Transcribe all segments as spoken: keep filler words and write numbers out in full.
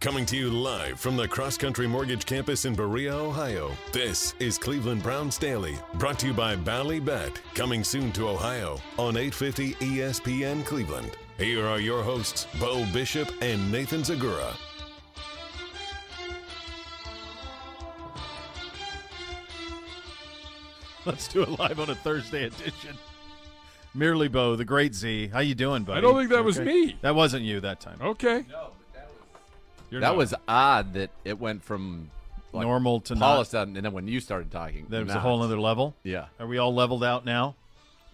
Coming to you live from the Cross Country Mortgage campus in Berea, Ohio, this is Cleveland Browns Daily, brought to you by BallyBet, coming soon to Ohio on eight fifty E S P N Cleveland. Here are your hosts, Bo Bishop and Nathan Zegura. Let's do it live on a Thursday edition. Merely Bo, the great Z. How you doing, buddy? I don't think that okay. was me. That wasn't you that time. Okay. No. You're that not. was odd that it went from like, normal to polished out, and then when you started talking, there was not. a whole other level. Yeah, are we all leveled out now?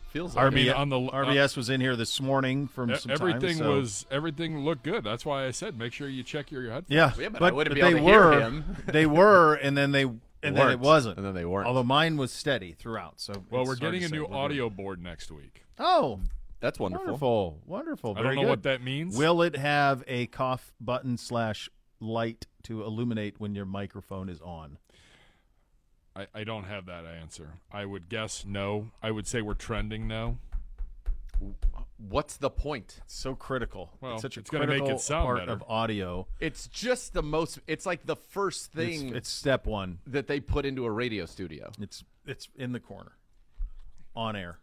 Feels like R B, on the, R B S uh, was in here this morning from e- some everything time, so. was everything looked good. That's why I said make sure you check your, your headphones. Yeah, yeah but, but, but they were they were, and then they and weren't. then it wasn't, and then they weren't. Although mine was steady throughout. So well, we're getting a new audio good. board next week. Oh. That's wonderful. Wonderful. Wonderful. Very I don't know good. what that means. Will it have a cough button slash light to illuminate when your microphone is on? I, I don't have that answer. I would guess no. I would say we're trending no. What's the point? It's so critical. Well, it's such a it's critical make it sound part better. of audio. It's just the most – it's like the first thing. It's, it's step one. That they put into a radio studio. It's It's in the corner. On air.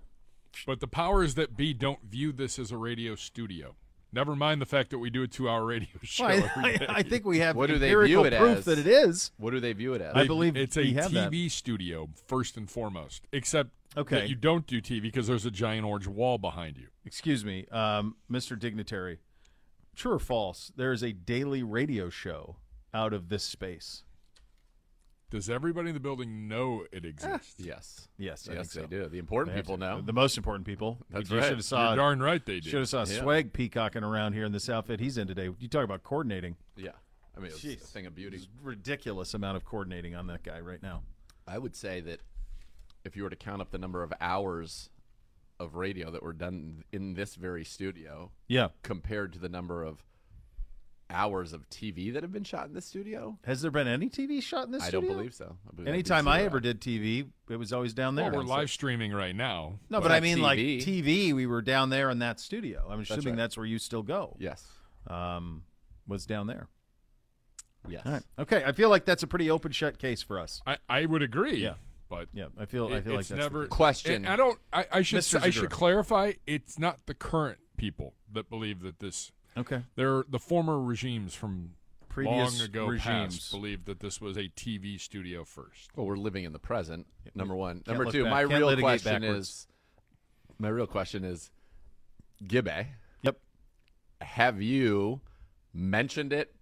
But the powers that be don't view this as a radio studio. Never mind the fact that we do a two-hour radio show. Well, I, I, I think we have what do they view it proof as? that it is. What do they view it as? They, I believe it's a T V that. studio first and foremost, except okay. that you don't do T V because there's a giant orange wall behind you. Excuse me, um, Mister Dignitary. True or false? There is a daily radio show out of this space. Does everybody in the building know it exists? Yes. Yes, I yes, think so. They do. The important they people know. The most important people. That's you right. Saw, You're darn right they do. Should have saw yeah. Swag peacocking around here in this outfit he's in today. You talk about coordinating. Yeah. I mean, it's a thing of beauty. Ridiculous amount of coordinating on that guy right now. I would say that if you were to count up the number of hours of radio that were done in this very studio yeah. compared to the number of hours of T V that have been shot in the studio. Has there been any T V shot in this I studio? I don't believe so. I believe Anytime I ever did T V, it was always down there. Well, we're live streaming right now. No, but, but I mean, T V. Like T V, we were down there in that studio. I'm that's assuming right. that's where you still go. Yes. Um, was down there. Yes. All right. Okay, I feel like that's a pretty open shut case for us. I, I would agree. Yeah. But yeah, I feel it, I feel like that's never question. I don't. I, I should I should clarify. It's not the current people that believe that this. Okay. They're the former regimes from Previous long ago regimes. past believed that this was a T V studio first. Well, we're living in the present, number one. Can't number two, back. my Can't real question backwards. is, my real question is, Gibbe, yep. have you mentioned it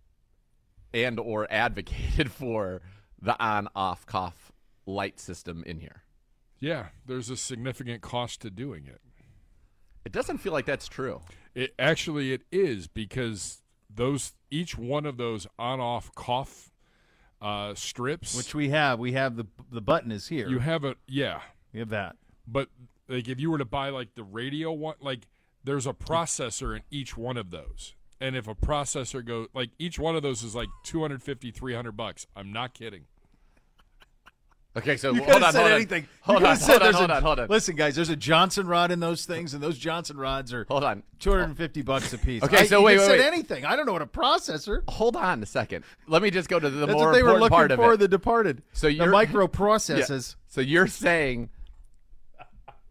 and or advocated for the on-off cough light system in here? Yeah, there's a significant cost to doing it. It doesn't feel like that's true. It actually it is because those each one of those on-off cough uh, strips, which we have, we have the the button is here. You have a yeah, we have that. But like if you were to buy like the radio one, like there's a processor in each one of those, and if a processor goes like each one of those is like two hundred fifty, three hundred bucks. I'm not kidding. Okay, so you hold on, said hold anything. on, hold on, said hold on, hold a, on, hold on. Listen, guys, there's a Johnson rod in those things, and those Johnson rods are hold on, two hundred fifty bucks a piece. Okay, I, so wait, wait, said wait. anything. I don't know what a processor. Hold on a second. Let me just go to the That's more what they important were looking part of for, it. The Departed. So the microprocessors. Yeah. So you're saying,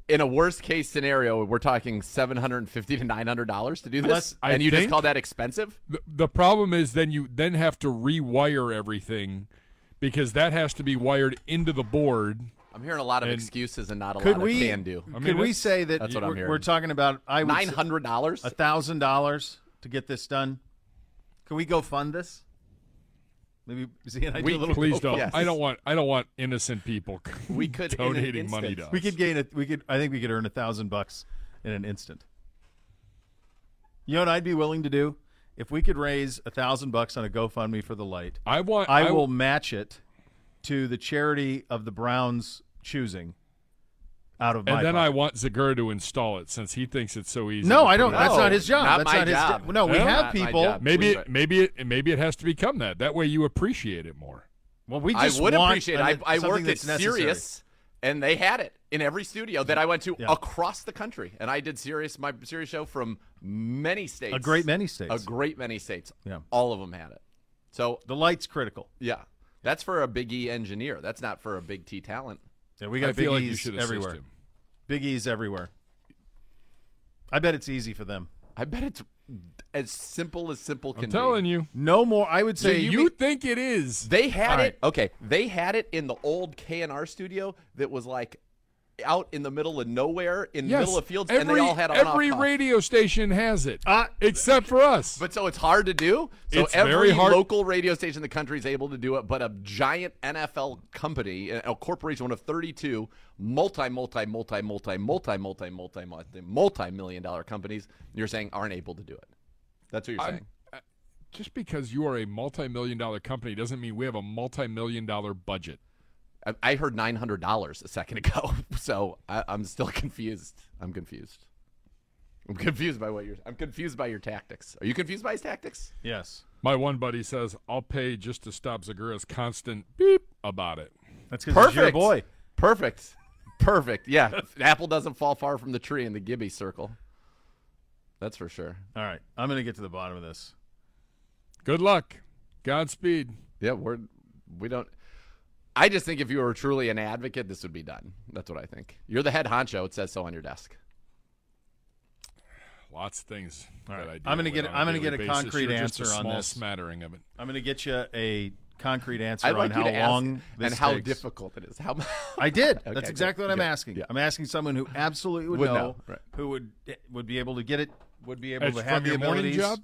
in a worst case scenario, we're talking seven hundred fifty to nine hundred dollars to do this, Unless, and I you just call that expensive? The, the problem is, then you then have to rewire everything. Because that has to be wired into the board. I'm hearing a lot of and excuses and not a could lot we, of can do. I mean, could we say that that's what we're, I'm we're talking about I would nine hundred dollars? one thousand dollars to get this done? Can we go fund this? Maybe Z and I we, do a little. Please don't. Yes. I don't want. I don't want innocent people. We could donating in money to us. We could gain. A, we could. I think we could earn a thousand bucks in an instant. You know what I'd be willing to do if we could raise a thousand bucks on a GoFundMe for the light. I want. I, I will match it to the charity of the Browns choosing. Out of my and then pocket. I want Zegura to install it since he thinks it's so easy. No, I don't. That's not his job. Not that's my not his job. Di- no, we no, have people. Maybe, it, maybe, it, maybe it has to become that. That way, you appreciate it more. Well, we just I would want appreciate. It. I, I worked at Sirius, and they had it in every studio that I went to yeah. across the country, and I did Sirius, my Sirius show from many states, a great many states, a great many states. Yeah, all of them had it. So the light's critical. Yeah, that's for a Big E engineer. That's not for a Big T talent. Yeah, we got I Big feel like E's you everywhere. Him. Big E's everywhere. I bet it's easy for them. I bet it's as simple as simple can be. I'm telling be. you. No more. I would say you, you be, think it is. They had right. it. Okay. They had it in the old K and R studio that was like out in the middle of nowhere in yes. the middle of fields. Every, and they all had on Every radio station has it, uh, except for us. But so it's hard to do. So it's every local radio station in the country is able to do it, but a giant N F L company, a corporation, one of thirty-two multi, multi, multi, multi, multi, multi, multi, multi, multi-million dollar companies, you're saying aren't able to do it. That's what you're saying. I, I, just because you are a multi-million dollar company doesn't mean we have a multi-million dollar budget. I heard nine hundred dollars a second ago, so I, I'm still confused. I'm confused. I'm confused by what you're – I'm confused by your tactics. Are you confused by his tactics? Yes. My one buddy says, I'll pay just to stop Zagura's constant beep about it. That's because he's your boy. Perfect. Perfect. Yeah. Apple doesn't fall far from the tree in the Gibby circle. That's for sure. All right. I'm going to get to the bottom of this. Good luck. Godspeed. Yeah, we're, we don't – I just think if you were truly an advocate, this would be done. That's what I think. You're the head honcho. It says so on your desk. Lots of things. All right. That I I'm going to get. I'm going to get a concrete basis. answer a on this smattering of it. I'm going to get you a concrete answer I'd like on how long ask, this and how takes. difficult it is. How I did. okay, That's exactly what I'm yeah. asking. Yeah. I'm asking someone who absolutely would, would know, know. Right. who would would be able to get it, would be able As to have the morning job.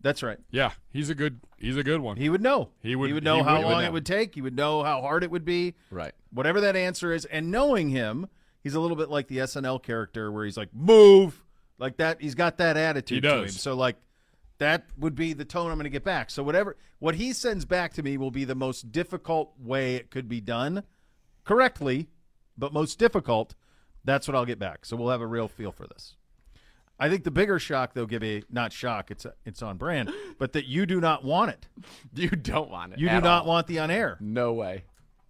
That's right. Yeah, he's a good he's a good one. He would know. He would, he would know he how would, long would know. it would take. He would know how hard it would be. Right. Whatever that answer is. And knowing him, he's a little bit like the S N L character where he's like, move. Like that. He's got that attitude he does. to him. So, like, that would be the tone I'm going to get back. So, whatever what he sends back to me will be the most difficult way it could be done correctly, but most difficult. That's what I'll get back. So, we'll have a real feel for this. I think the bigger shock, though, Gibby, not shock, it's it's on brand, but that you do not want it. You don't want it. You do not all. want the on air. No way.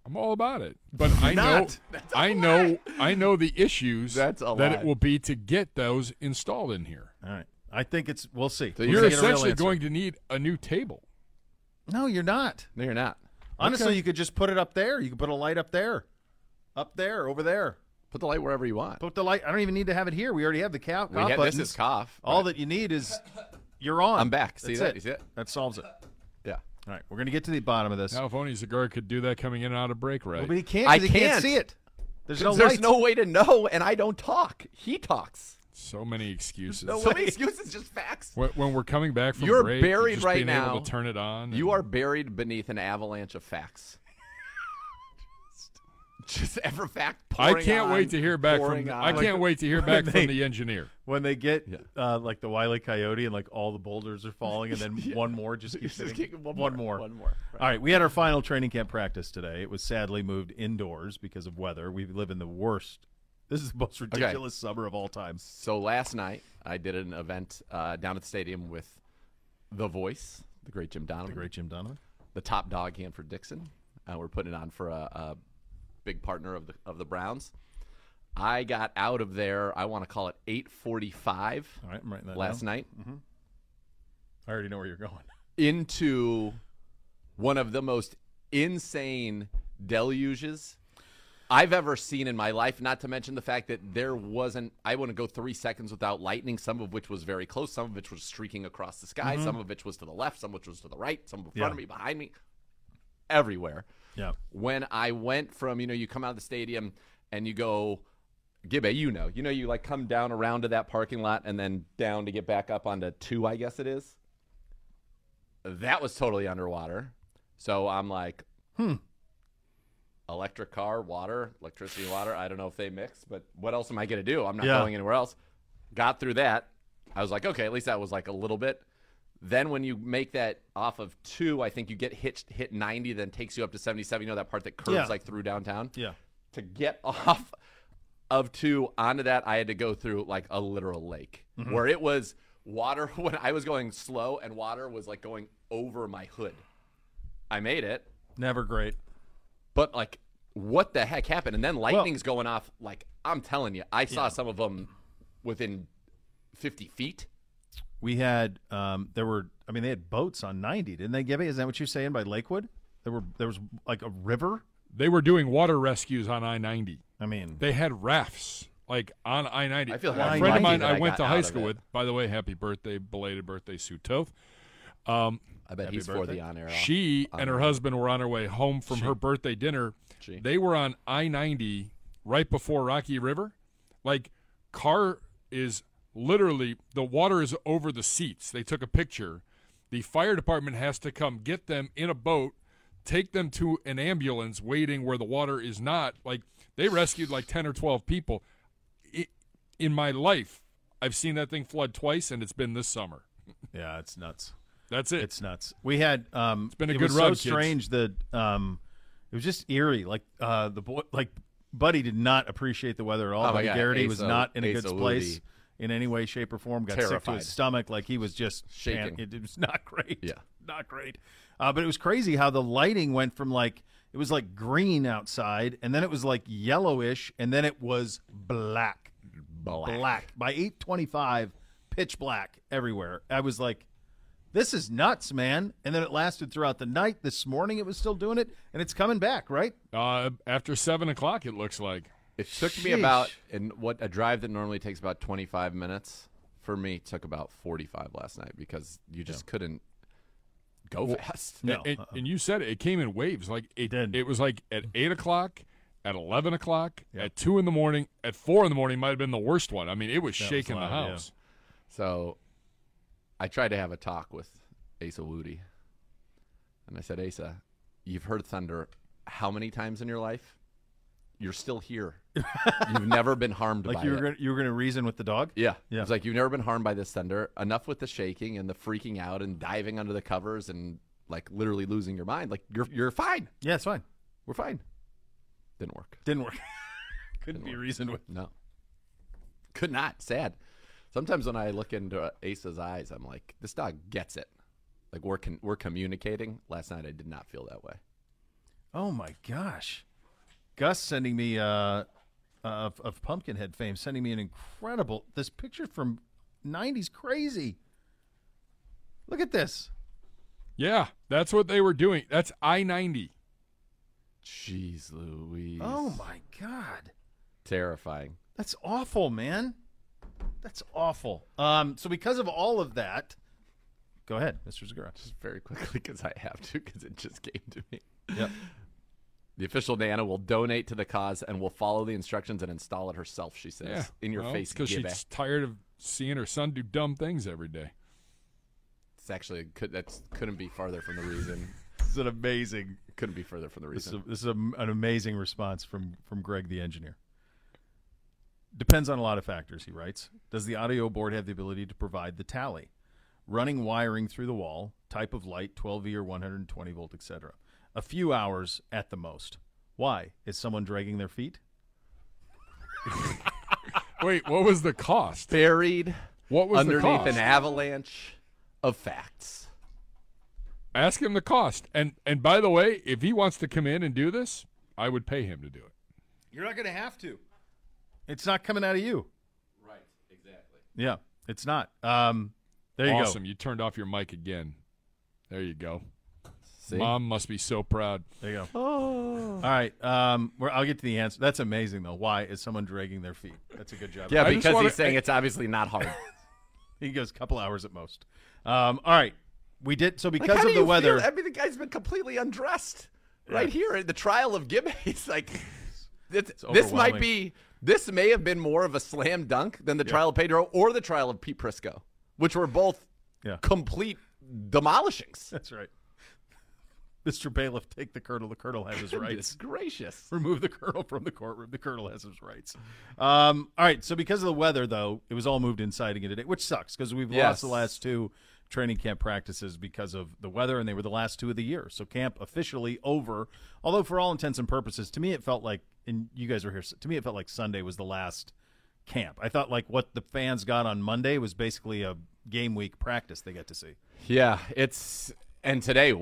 I'm all about it. But I know, I know, I know the issues that lie. it will be to get those installed in here. All right. I think it's. We'll see. So we'll you're essentially going to need a new table. No, you're not. No, you're not. Honestly, okay. you could just put it up there. You could put a light up there, up there, over there. Put the light wherever you want. Put the light. I don't even need to have it here. We already have the cough. We cough had, this is cough. All right. that you need is you're on. I'm back. See That's that? It. You see it? That solves it. Yeah. All right. We're going to get to the bottom of this. Now, if only Zegura could do that coming in and out of break, right? Well, but he can't. I he can't. can't see it. There's no There's lights. no way to know, and I don't talk. He talks. So many excuses. No so many excuses, just facts. When, when we're coming back from you're break, buried just right being now. able to turn it on. You are buried beneath an avalanche of facts. Just ever fact. I can't on, wait to hear back from. The, I can't like, wait to hear back they, from the engineer when they get yeah. uh, like the Wile E. Coyote and like all the boulders are falling, and then yeah. one more just keeps just hitting, one, one more, more, one more. Right. All right, we had our final training camp practice today. It was sadly moved indoors because of weather. We live in the worst. This is the most ridiculous okay. summer of all time. So last night I did an event uh, down at the stadium with the voice, the great Jim Donovan, the great Jim Donovan, the top dog Hanford Dixon. Uh, we're putting it on for a. a big partner of the of the Browns. I got out of there, I want to call it eight forty-five All right, I'm writing that last down. night. Mm-hmm. I already know where you're going. Into one of the most insane deluges I've ever seen in my life, not to mention the fact that there wasn't, I wouldn't go three seconds without lightning, some of which was very close, some of which was streaking across the sky, mm-hmm. some of which was to the left, some of which was to the right, some in front yeah. of me, behind me, everywhere. Yeah. When I went from, you know, you come out of the stadium and you go, Gibby, you know, you know, you like come down around to that parking lot and then down to get back up onto two, I guess it is. That was totally underwater. So I'm like, hmm. Electric car, water, electricity, water. I don't know if they mix, but what else am I going to do? I'm not yeah. going anywhere else. Got through that. I was like, okay, at least that was like a little bit. Then when you make that off of two, I think you get hit, hit ninety, then takes you up to seventy-seven. You know that part that curves yeah. like through downtown? Yeah. To get off of two onto that, I had to go through like a literal lake mm-hmm. where it was water. When I was going slow and water was like going over my hood. I made it. Never great. But, like, what the heck happened? And then lightning's well, going off. Like, I'm telling you, I saw yeah. some of them within fifty feet. We had um, – there were – I mean, they had boats on ninety, didn't they, Gibby? Is that what you're saying by Lakewood? There were there was, like, a river? They were doing water rescues on I ninety. I mean – they had rafts, like, on I ninety. I feel like a friend of mine I, I went to high school with – by the way, happy birthday, belated birthday, Sue Toth. Um I bet Happy he's birthday. For the on-air. She on-air. And her husband were on her way home from she, her birthday dinner. She. They were on I ninety right before Rocky River. Like, car is literally, the water is over the seats. They took a picture. The fire department has to come get them in a boat, take them to an ambulance waiting where the water is not. Like, they rescued like ten or twelve people. It, in my life, I've seen that thing flood twice, and it's been this summer. Yeah, it's nuts. That's it. It's nuts. We had um, it's been a it good was run, so kids. Strange that um, it was just eerie. Like uh, the boy, like Buddy did not appreciate the weather at all. Oh, Buddy Garrity was not in a good place in any way, shape, or form. Got terrified. Sick to his stomach. Like he was just shaking. Man, it was not great. Yeah, not great. Uh, but it was crazy how the lighting went from like it was like green outside, and then it was like yellowish, and then it was black, black. black. By eight twenty-five, pitch black everywhere. I was like. This is nuts, man. And then it lasted throughout the night. This morning it was still doing it, and it's coming back, right? Uh, after seven o'clock, it looks like. It took Sheesh. me about, and what a drive that normally takes about twenty-five minutes, for me, took about forty-five last night because you just yeah. couldn't go well, fast. No. And, and you said it, it came in waves. Like it, it, it was like at eight o'clock, at eleven o'clock, yeah. at two in the morning, at four in the morning might have been the worst one. I mean, it was that shaking was loud, the house. Yeah. So – I tried to have a talk with Asa Woody, and I said, Asa, you've heard thunder how many times in your life? You're still here. You've never been harmed like by you were it. Gonna, you were going to reason with the dog? Yeah. yeah. It's like, you've never been harmed by this thunder. Enough with the shaking and the freaking out and diving under the covers and, like, literally losing your mind. Like, you're, you're fine. Yeah, it's fine. We're fine. Didn't work. Didn't work. Couldn't Didn't be work. reasoned with. No. Could not. Sad. Sometimes when I look into Asa's eyes, I'm like, this dog gets it. Like, we're con we're communicating. Last night, I did not feel that way. Oh, my gosh. Gus sending me, uh, of, of Pumpkinhead fame, sending me an incredible, this picture from nineties crazy. Look at this. Yeah, that's what they were doing. That's I ninety. Jeez Louise. Oh, my God. Terrifying. That's awful, man. That's awful. Um, so because of all of that, go ahead, Mister Zegura. Just very quickly because I have to because it just came to me. Yep. The official Nana will donate to the cause and will follow the instructions and install it herself, she says. Yeah. In your well, face, because she's back. Tired of seeing her son do dumb things every day. It's actually could, that's couldn't be farther from the reason. It's an amazing. Couldn't be further from the reason. This is, a, this is a, an amazing response from from Greg the engineer. Depends on a lot of factors, he writes. Does the audio board have the ability to provide the tally? Running wiring through the wall, type of light, twelve volt or one hundred twenty volt, et cetera. A few hours at the most. Why? Is someone dragging their feet? Wait, what was the cost? Buried what was underneath the cost? An avalanche of facts. Ask him the cost. And, and by the way, if he wants to come in and do this, I would pay him to do it. You're not going to have to. It's not coming out of you. Right, exactly. Yeah, it's not. Um, there you awesome. go. Awesome, you turned off your mic again. There you go. See? Mom must be so proud. There you go. Oh. All right, um, we're, I'll get to the answer. That's amazing, though. Why is someone dragging their feet? That's a good job. Yeah, I because wanna, he's saying it's obviously not hard. He goes a couple hours at most. Um, all right, we did. So because like, of the weather. Feel? I mean, the guy's been completely undressed yeah. right here at the trial of Gibbs. Like, it's, it's this might be. This may have been more of a slam dunk than the yeah. trial of Pedro or the trial of Pete Prisco, which were both yeah. complete demolishings. That's right. Mister Bailiff, take the colonel. The colonel has his rights. Goodness gracious. Remove the colonel from the courtroom. The colonel has his rights. Um, all right, so because of the weather, though, it was all moved inside again today, which sucks because we've yes. lost the last two training camp practices because of the weather, and they were the last two of the year. So camp officially over, although for all intents and purposes, to me it felt like, and you guys were here, to me it felt like Sunday was the last camp. I thought like what the fans got on Monday was basically a game week practice they got to see. Yeah, it's – and today,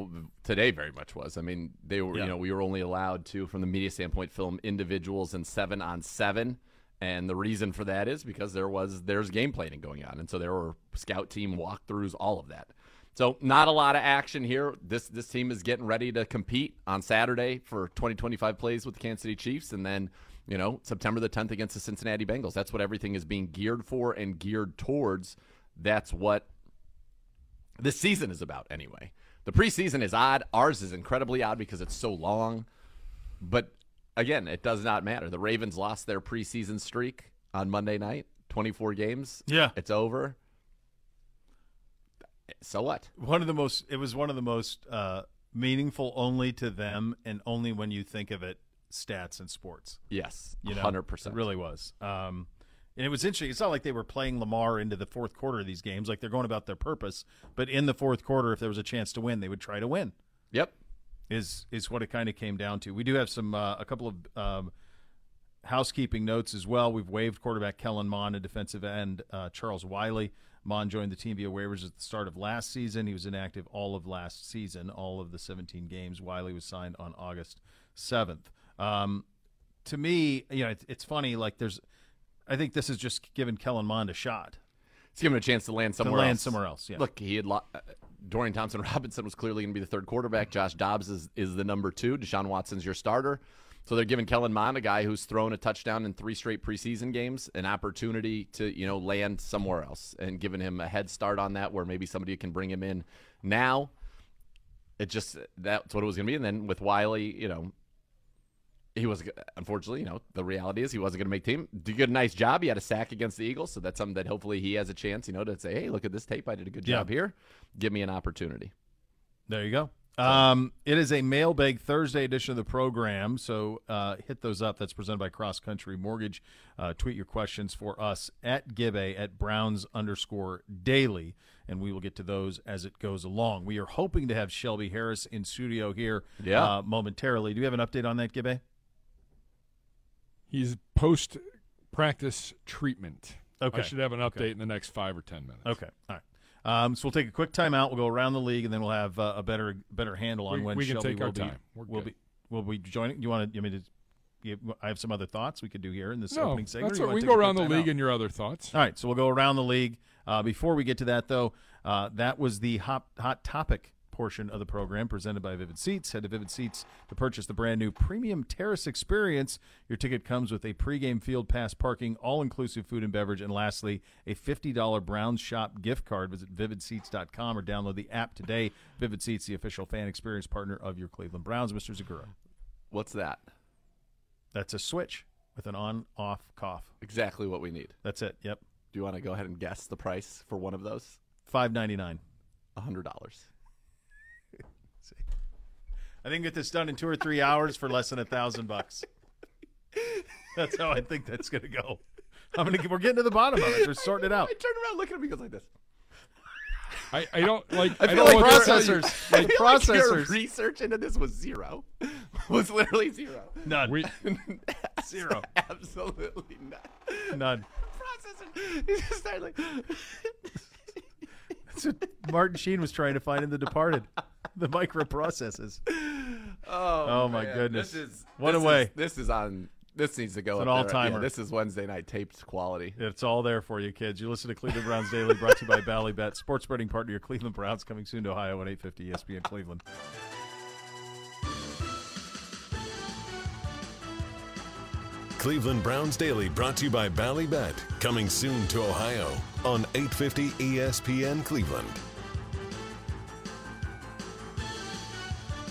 today very much was. I mean, they were. Yeah. You know, we were only allowed to, from the media standpoint, film individuals and seven on seven, and the reason for that is because there was there's game planning going on, and so there were scout team walkthroughs, all of that. So not a lot of action here. This this team is getting ready to compete on Saturday for twenty twenty-five plays with the Kansas City Chiefs, and then you know September the tenth against the Cincinnati Bengals. That's what everything is being geared for and geared towards. That's what this season is about, anyway. The preseason is odd. Ours is incredibly odd because it's so long. But, again, it does not matter. The Ravens lost their preseason streak on Monday night, twenty-four games. Yeah. It's over. So what? One of the most – it was one of the most uh, meaningful only to them and only when you think of it, stats and sports. Yes, you know? one hundred percent. It really was. Um And it was interesting. It's not like they were playing Lamar into the fourth quarter of these games. Like, they're going about their purpose. But in the fourth quarter, if there was a chance to win, they would try to win. Yep. Is is what it kind of came down to. We do have some uh, a couple of um, housekeeping notes as well. We've waived quarterback Kellen Mond and defensive end uh, Charles Wiley. Mond joined the team via waivers at the start of last season. He was inactive all of last season, all of the seventeen games. Wiley was signed on August seventh. Um, to me, you know, it, it's funny. Like, there's – I think this is just giving Kellen Mond a shot. It's giving him a chance to land somewhere to land else. somewhere else, yeah. Look, he had lo- uh, Dorian Thompson-Robinson was clearly going to be the third quarterback. Josh Dobbs is, is the number two. Deshaun Watson's your starter. So they're giving Kellen Mond, a guy who's thrown a touchdown in three straight preseason games, an opportunity to you know land somewhere else and giving him a head start on that where maybe somebody can bring him in now. It just that's what it was going to be. And then with Wiley, you know, he was, unfortunately, you know, the reality is he wasn't going to make team. Did a nice job. He had a sack against the Eagles, so that's something that hopefully he has a chance, you know, to say, hey, look at this tape. I did a good job yeah. here. Give me an opportunity. There you go. Um, it is a mailbag Thursday edition of the program, so uh, hit those up. That's presented by Cross Country Mortgage. Uh, tweet your questions for us at Gibbe at Browns underscore daily, and we will get to those as it goes along. We are hoping to have Shelby Harris in studio here yeah. uh, momentarily. Do you have an update on that, Gibbe? He's post-practice treatment. Okay. I should have an update okay. in the next five or ten minutes. Okay. All right. Um, so we'll take a quick timeout. We'll go around the league, and then we'll have uh, a better better handle on we, when we Shelby can take will our be, time. We're will good. be will be joining. You want to? I mean, you, I have some other thoughts we could do here in this no, opening segment. That's right. We can go around the league out? and your other thoughts. All right. So we'll go around the league. Uh, before we get to that, though, uh, that was the hot hot topic portion of the program presented by Vivid Seats. Head to Vivid Seats to purchase the brand new premium terrace experience. Your ticket comes with a pregame field pass, parking, all-inclusive food and beverage, and lastly, a fifty dollars Brown Shop gift card. Visit vivid seats dot com or download the app today. Vivid Seats, the official fan experience partner of your Cleveland Browns. Mister Zegura. What's that? That's a switch with an on-off cough. Exactly what we need. That's it, yep. Do you want to go ahead and guess the price for one of those? five ninety-nine. one hundred dollars. I think get this done in two or three hours for less than a thousand bucks. That's how I think that's gonna go. I'm gonna get, we're getting to the bottom of it. We're sorting it out. I turned around, looking at me, goes like this. I, I don't like. I feel I like processors. Like processors. Like your research into this was zero. Was literally zero. None. We, zero. Absolutely none. None. Processors. He just started like. That's what Martin Sheen was trying to find in The Departed. The microprocesses. Oh, oh my man. goodness! This is, what this a way. Is, this is on. This needs to go. It's an all-timer. Yeah, this is Wednesday night taped quality. It's all there for you, kids. You listen to Cleveland Browns Daily, brought to you by BallyBet, sports betting partner your Cleveland Browns. Coming soon to Ohio on eight fifty E S P N Cleveland. Cleveland Browns Daily, brought to you by BallyBet. Coming soon to Ohio on eight fifty E S P N Cleveland.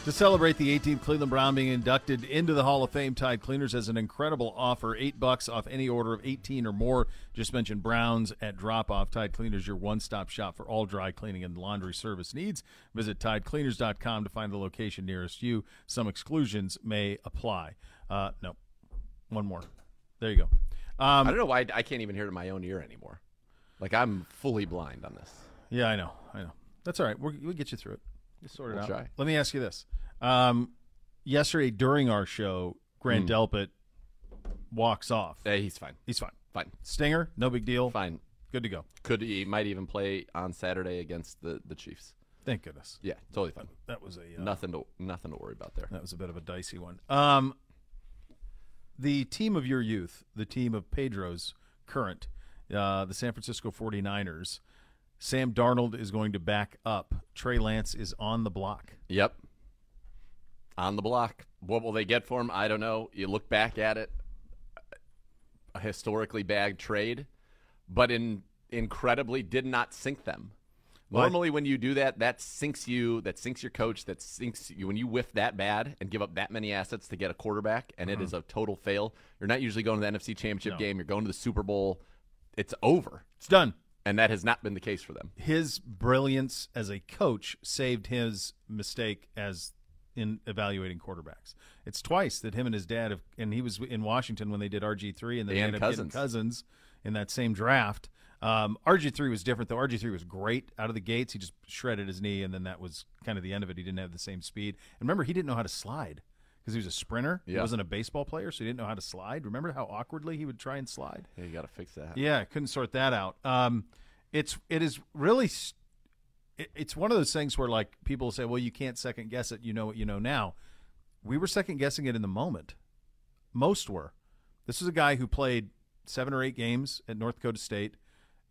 To celebrate the eighteenth Cleveland Brown being inducted into the Hall of Fame, Tide Cleaners has an incredible offer, eight bucks off any order of eighteen or more. Just mention Browns at drop-off. Tide Cleaners, your one-stop shop for all dry cleaning and laundry service needs. Visit tide cleaners dot com to find the location nearest you. Some exclusions may apply. Uh, no, one more. There you go. Um, I don't know why I can't even hear to my own ear anymore. Like, I'm fully blind on this. Yeah, I know. I know. That's all right. We're, we'll get you through it. Sort it we'll out. Try. Let me ask you this. Um, yesterday during our show, Grant mm. Delpit walks off. Hey, he's fine. He's fine. Fine. Stinger, no big deal. Fine. Good to go. Could he might even play on Saturday against the, the Chiefs. Thank goodness. Yeah, totally fine. That was a uh, nothing to nothing to worry about there. That was a bit of a dicey one. Um, the team of your youth, the team of Pedro's current, uh, the San Francisco forty-niners. Sam Darnold is going to back up. Trey Lance is on the block. Yep. On the block. What will they get for him? I don't know. You look back at it, a historically bad trade, but in incredibly did not sink them. Well, normally when you do that, that sinks you, that sinks your coach, that sinks you. When you whiff that bad and give up that many assets to get a quarterback, and mm-hmm. it is a total fail, you're not usually going to the N F C Championship no. game. You're going to the Super Bowl. It's over. It's done. And that has not been the case for them. His brilliance as a coach saved his mistake as in evaluating quarterbacks. It's twice that him and his dad have, and he was in Washington when they did R G three, and then they ended up getting Cousins in that same draft. Um, R G three was different, though. R G three was great out of the gates. He just shredded his knee, and then that was kind of the end of it. He didn't have the same speed. And remember, he didn't know how to slide because he was a sprinter. Yeah. He wasn't a baseball player, so he didn't know how to slide. Remember how awkwardly he would try and slide? Yeah, you got to fix that. Yeah, couldn't sort that out. Um, it's it is really it, it's one of those things where, like, people say, well, you can't second guess it. You know what you know now. We were second guessing it in the moment. Most were. This is a guy who played seven or eight games at North Dakota State.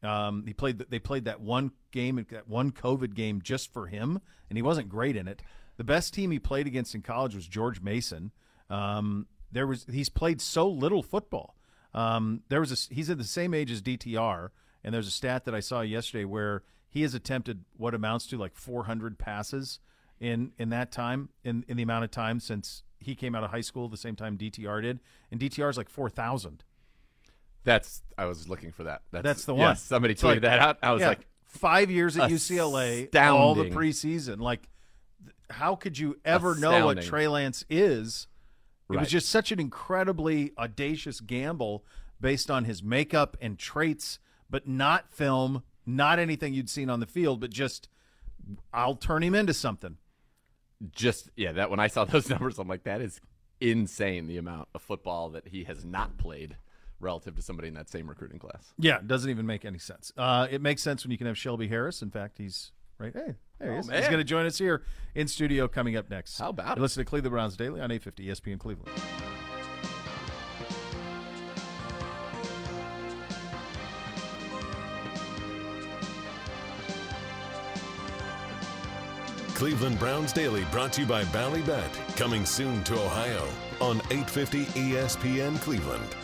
Um, he played. They played that one game, that one COVID game, just for him, and he wasn't great in it. The best team he played against in college was George Mason. Um, there was he's played so little football. Um, there was a, he's at the same age as D T R, and there's a stat that I saw yesterday where he has attempted what amounts to like four hundred passes in in that time in in the amount of time since he came out of high school, the same time D T R did, and D T R is like four thousand. That's I was looking for that. That's, That's the one. Yeah, somebody tweeted like, that out. I was yeah, like, five years at U C L A, astounding. All the preseason, like. How could you ever Astounding. know what Trey Lance is? It right. was just such an incredibly audacious gamble based on his makeup and traits, but not film, not anything you'd seen on the field, but just I'll turn him into something. Just, yeah, that when I saw those numbers, I'm like, that is insane, the amount of football that he has not played relative to somebody in that same recruiting class. Yeah, it doesn't even make any sense. Uh, it makes sense when you can have Shelby Harris. In fact, he's – Right, hey, there he oh, is. Man. He's going to join us here in studio coming up next. How about it? Listen to Cleveland Browns Daily on eight fifty E S P N Cleveland. Cleveland Browns Daily brought to you by BallyBet. Coming soon to Ohio on eight fifty E S P N Cleveland.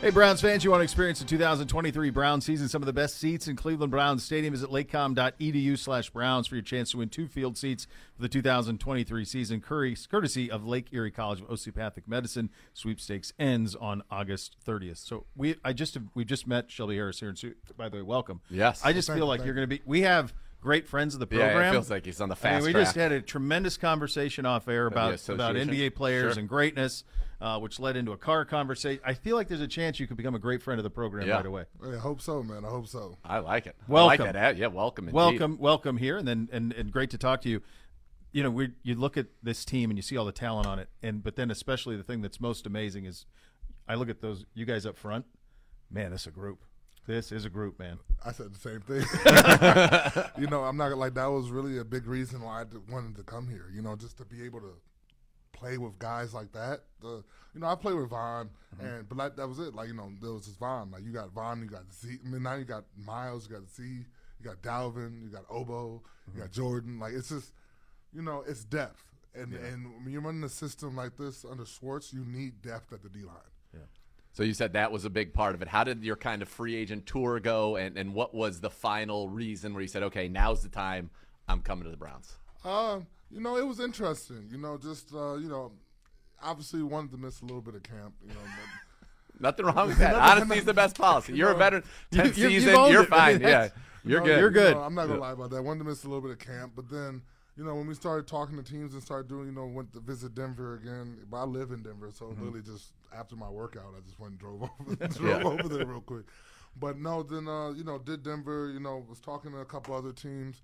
Hey, Browns fans, you want to experience the two thousand twenty-three Browns season. Some of the best seats in Cleveland Browns Stadium. Visit lakecom.edu slash Browns for your chance to win two field seats for the two thousand twenty-three season, courtesy of Lake Erie College of Osteopathic Medicine. Sweepstakes ends on August thirtieth. So we I just we just met Shelby Harris here. And by the way, welcome. Yes. I just feel like you're going to be – we have great friends of the program. Yeah, it feels like he's on the fast I mean, we track. We just had a tremendous conversation off air about, about N B A players sure. and greatness. Uh, which led into a car conversation. I feel like there's a chance you could become a great friend of the program yeah. right away. I hope so, man. I hope so. I like it. Welcome. I like that. Yeah, welcome. Indeed. Welcome, welcome here, and then and, and great to talk to you. You know, we you look at this team and you see all the talent on it, and but then especially the thing that's most amazing is, I look at those you guys up front. Man, that's a group. This is a group, man. I said the same thing. You know, I'm not like that was really a big reason why I wanted to come here. You know, just to be able to play with guys like that. The, you know, I played with Von, mm-hmm. and but like, that was it. Like, you know, there was just Von. Like, you got Von, you got Z. I mean, now you got Miles, you got Z, you got Dalvin, you got Obo, mm-hmm. you got Jordan. Like, it's just, you know, it's depth. And yeah. and when you're running a system like this under Schwartz, you need depth at the D line. Yeah. So you said that was a big part of it. How did your kind of free agent tour go, and, and what was the final reason where you said, okay, now's the time I'm coming to the Browns? Uh, you know, it was interesting. You know, just, uh, you know, obviously wanted to miss a little bit of camp. You know, but nothing wrong with that. Honesty is the best policy. You're you know, a veteran. tenth you, you, season, you're it, fine. Right? Yeah, you're you know, good. You're good. You know, I'm not going to lie about that. Wanted to miss a little bit of camp, but then, you know, when we started talking to teams and started doing, you know, went to visit Denver again. But I live in Denver, so mm-hmm. literally just after my workout, I just went and drove over, drove yeah. over there real quick. But no, then, uh, you know, did Denver, you know, was talking to a couple other teams.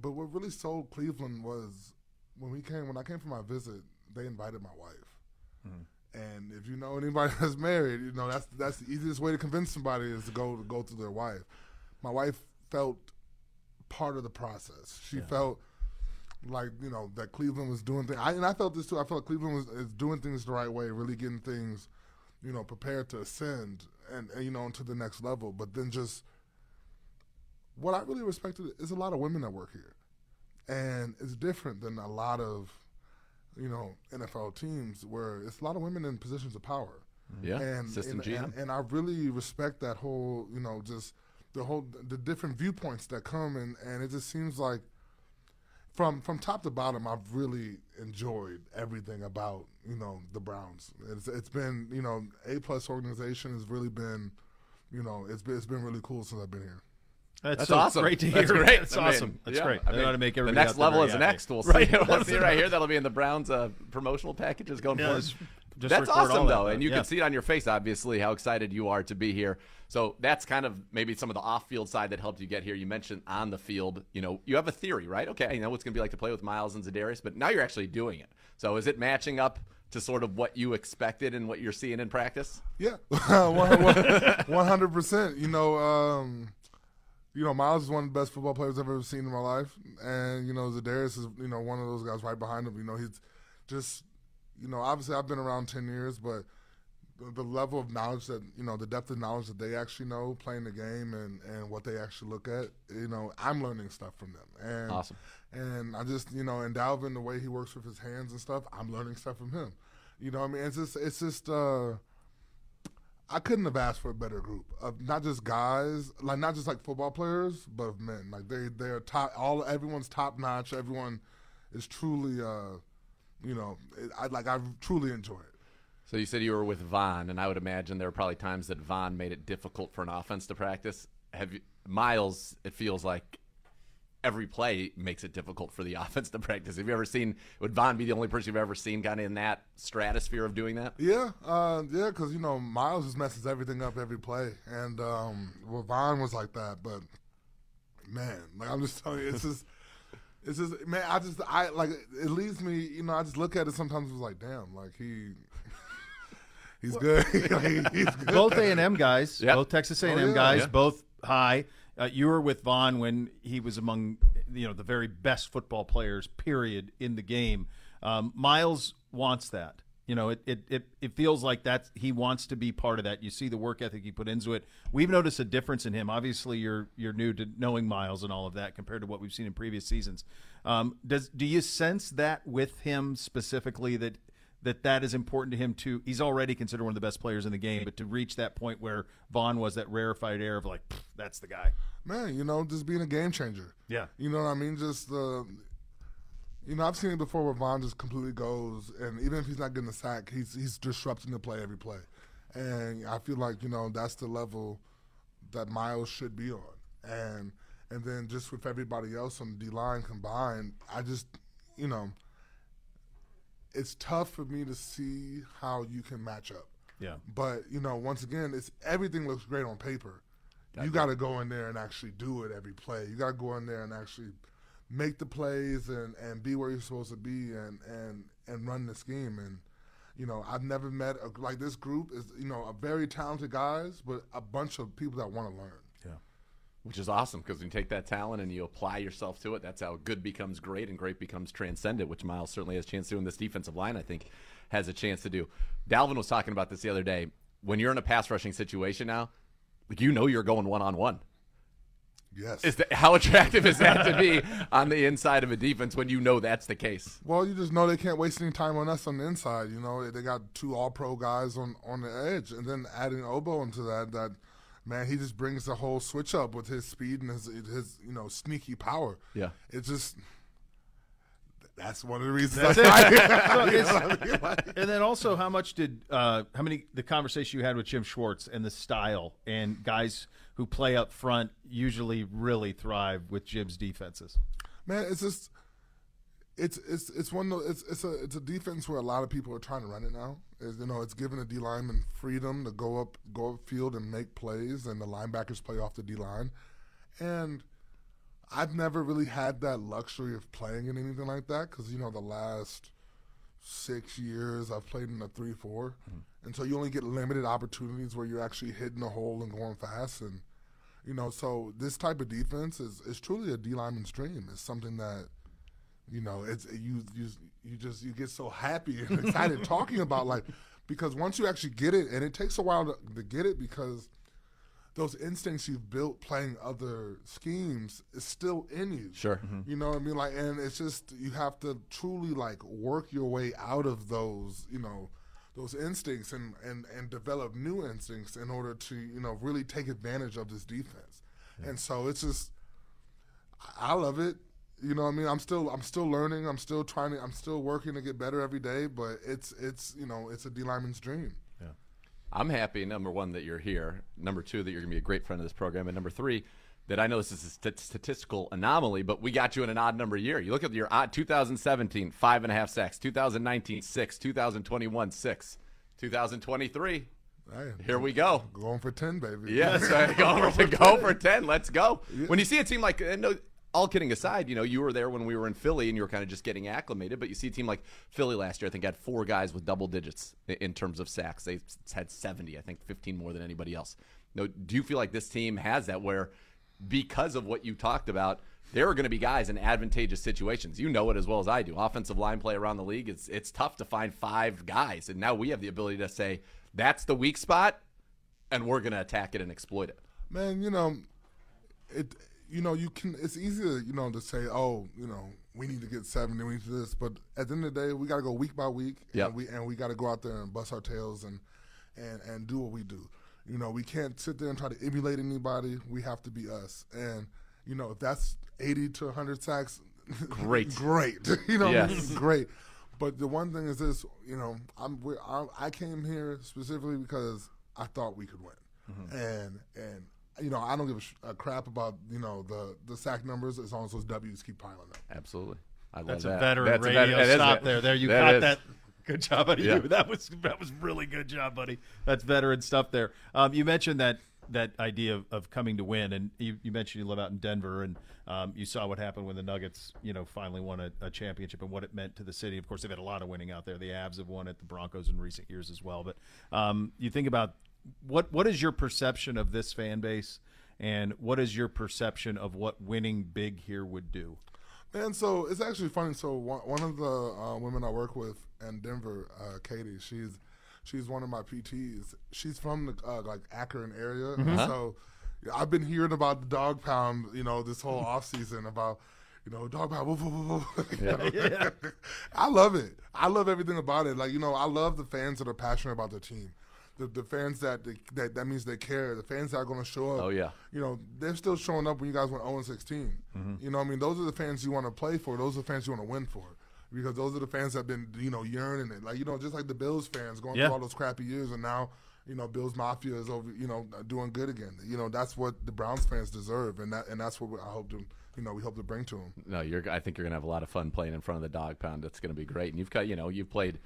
But what really sold Cleveland was when we came, when I came for my visit, they invited my wife. Mm-hmm. And if you know anybody that's married, you know, that's that's the easiest way to convince somebody is to go to go through their wife. My wife felt part of the process. She yeah. felt like, you know, that Cleveland was doing things. I, and I felt this too. I felt Cleveland was is doing things the right way, really getting things, you know, prepared to ascend and, and you know, to the next level. But then just what I really respected is a lot of women that work here. And it's different than a lot of, you know, N F L teams where it's a lot of women in positions of power. Yeah, and, System and, G M. And, and I really respect that whole, you know, just the whole, the different viewpoints that come. And, and it just seems like from from top to bottom, I've really enjoyed everything about, you know, the Browns. It's, it's been, you know, A-plus organization has really been, you know, it's been, it's been really cool since I've been here. That's, That's so awesome. Great to hear. That's, great. That's I mean, awesome. That's yeah, great. I, mean, I want to make everybody. The next level is happy. Next. We'll see. Right. We'll see right here. That'll be in the Browns uh, promotional packages going yeah, forward. Just, just that's awesome, though, that, and you yeah. can see it on your face, obviously, how excited you are to be here. So that's kind of maybe some of the off-field side that helped you get here. You mentioned on the field, you know, you have a theory, right? Okay, I know what it's going to be like to play with Miles and Za'Darius, but now you're actually doing it. So is it matching up to sort of what you expected and what you're seeing in practice? Yeah, one hundred percent. You know. Um, You know, Miles is one of the best football players I've ever seen in my life. And, you know, Za'Darius is, you know, one of those guys right behind him. You know, he's just, you know, obviously I've been around ten years, but the level of knowledge that, you know, the depth of knowledge that they actually know playing the game and, and what they actually look at, you know, I'm learning stuff from them. And, awesome. And I just, you know, and Dalvin, the way he works with his hands and stuff, I'm learning stuff from him. You know what I mean? It's just, it's just, uh, I couldn't have asked for a better group of not just guys, like not just like football players, but of men. Like they, they're top. All everyone's top notch. Everyone is truly, uh, you know, it, I like I truly enjoy it. So you said you were with Von, and I would imagine there were probably times that Von made it difficult for an offense to practice. Have you, Miles? It feels like every play makes it difficult for the offense to practice. Have you ever seen, would Von be the only person you've ever seen kind of in that stratosphere of doing that? Yeah, uh, yeah, because, you know, Miles just messes everything up every play. And, um, well, Von was like that, but, man, like, I'm just telling you, it's just, it's just, man, I just, I, like, it leaves me, you know, I just look at it sometimes and was like, damn, like, he... He's good. like, he's good. Both A and M guys, yep. both Texas A and M oh, yeah. guys, yeah. both high. Uh, you were with Von when he was among, you know, the very best football players, period, in the game. Um, Miles wants that. You know, it, it, it, it feels like that's, he wants to be part of that. You see the work ethic he put into it. We've noticed a difference in him. Obviously, you're you're new to knowing Miles and all of that compared to what we've seen in previous seasons. Um, does do you sense that with him specifically, that – that that is important to him, too? He's already considered one of the best players in the game, but to reach that point where Von was, that rarefied air of, like, that's the guy. Man, you know, just being a game changer. Yeah. You know what I mean? Just the uh, – you know, I've seen it before where Von just completely goes, and even if he's not getting a sack, he's, he's disrupting the play every play. And I feel like, you know, that's the level that Miles should be on. And, and then just with everybody else on the D-line combined, I just, you know – it's tough for me to see how you can match up. Yeah. But, you know, once again, it's everything looks great on paper. Got you got to go in there and actually do it every play. You got to go in there and actually make the plays and, and be where you're supposed to be and, and, and run the scheme. And, you know, I've never met a, like this group is, you know, a very talented guys, but a bunch of people that want to learn. Yeah. Which is awesome because when you take that talent and you apply yourself to it, that's how good becomes great and great becomes transcendent, which Miles certainly has a chance to do. And this defensive line, I think, has a chance to do. Dalvin was talking about this the other day. When you're in a pass rushing situation now, like you know you're going one-on-one. Yes. Is that, how attractive is that to be on the inside of a defense when you know that's the case? Well, you just know they can't waste any time on us on the inside. You know, they got two all-pro guys on, on the edge. And then adding Obo into that, that, man, he just brings the whole switch up with his speed and his, his you know, sneaky power. Yeah. It's just – that's one of the reasons. That's it. So and then also, how much did uh, how many the conversation you had with Jim Schwartz and the style and guys who play up front usually really thrive with Jim's defenses? Man, it's just it's it's it's one of, it's it's a it's a defense where a lot of people are trying to run it now. It's, you know, it's giving the D lineman freedom to go up go upfield and make plays, and the linebackers play off the D line, and I've never really had that luxury of playing in anything like that because, you know, the last six years I've played in a three four. Mm-hmm. And so you only get limited opportunities where you're actually hitting a hole and going fast. And, you know, so this type of defense is, is truly a D-lineman's dream. It's something that, you know, it's you, you, you just you get so happy and excited talking about, like, because once you actually get it, and it takes a while to, to get it because – those instincts you've built playing other schemes is still in you. Sure. Mm-hmm. You know what I mean? Like, and it's just you have to truly, like, work your way out of those, you know, those instincts and, and, and develop new instincts in order to, you know, really take advantage of this defense. Yeah. And so it's just I love it. You know what I mean? I'm still I'm still learning. I'm still trying to I'm still working to get better every day, but it's it's you know, it's a D lineman's dream. I'm happy, number one, that you're here. Number two, that you're going to be a great friend of this program. And number three, that I know this is a st statistical anomaly, but we got you in an odd number year. You look at your odd two thousand seventeen, five and a half sacks, two thousand nineteen, six, two thousand twenty-one, six, two thousand twenty-three. Hey, here we go. Going for ten, baby. Yes, yeah, right. Going for, go for ten. Let's go. Yeah. When you see a team like and no, all kidding aside, you know, you were there when we were in Philly and you were kind of just getting acclimated, but you see a team like Philly last year, I think had four guys with double digits in terms of sacks. They had seventy, I think fifteen more than anybody else. Now, do you feel like this team has that where because of what you talked about, there are going to be guys in advantageous situations? You know it as well as I do. Offensive line play around the league, it's, it's tough to find five guys, and now we have the ability to say, that's the weak spot, and we're going to attack it and exploit it. Man, you know, it – you know, you can. It's easy to, you know, to say, oh, you know, we need to get seventy, we need to do this. But at the end of the day, we got to go week by week, and yep. we and we got to go out there and bust our tails and, and and do what we do. You know, we can't sit there and try to emulate anybody. We have to be us. And you know, if that's eighty to a hundred sacks, great, great. You know, yes. great. But the one thing is this. You know, I'm, we're, I'm I came here specifically because I thought we could win, mm-hmm. and and. You know, I don't give a, sh a crap about, you know, the, the sack numbers as long as those W's keep piling up. Absolutely. I love That's that. A veteran That's radio a veteran, stop there. There, you that got is. that. Good job out of yeah. you. That was, that was really good job, buddy. That's veteran stuff there. Um, you mentioned that, that idea of, of coming to win, and you, you mentioned you live out in Denver, and um, you saw what happened when the Nuggets, you know, finally won a, a championship and what it meant to the city. Of course, they've had a lot of winning out there. The Avs have won at the Broncos in recent years as well. But um, you think about – What what is your perception of this fan base, and what is your perception of what winning big here would do? Man, so it's actually funny. So one, one of the uh, women I work with in Denver, uh, Katie, she's she's one of my P Ts. She's from the uh, like Akron area, mm-hmm. and so I've been hearing about the dog pound, you know, this whole off season about. You know, dog pound, woof, woof, woof. Yeah. Yeah. I love it. I love everything about it. Like, you know, I love the fans that are passionate about their team. The, the fans that, they, that that means they care. The fans that are going to show up. Oh, yeah. You know, they're still showing up when you guys went zero and sixteen. Mm-hmm. You know what I mean? Those are the fans you want to play for. Those are the fans you want to win for. Because those are the fans that have been, you know, yearning it. Like, you know, just like the Bills fans going yeah. through all those crappy years. And now, you know, Bills Mafia is over, you know, doing good again. You know, that's what the Browns fans deserve. And that and that's what I hope to – you know, we hope to bring to them. No, you're. I think you're gonna have a lot of fun playing in front of the dog pound. It's gonna be great. And you've got, you know, you've played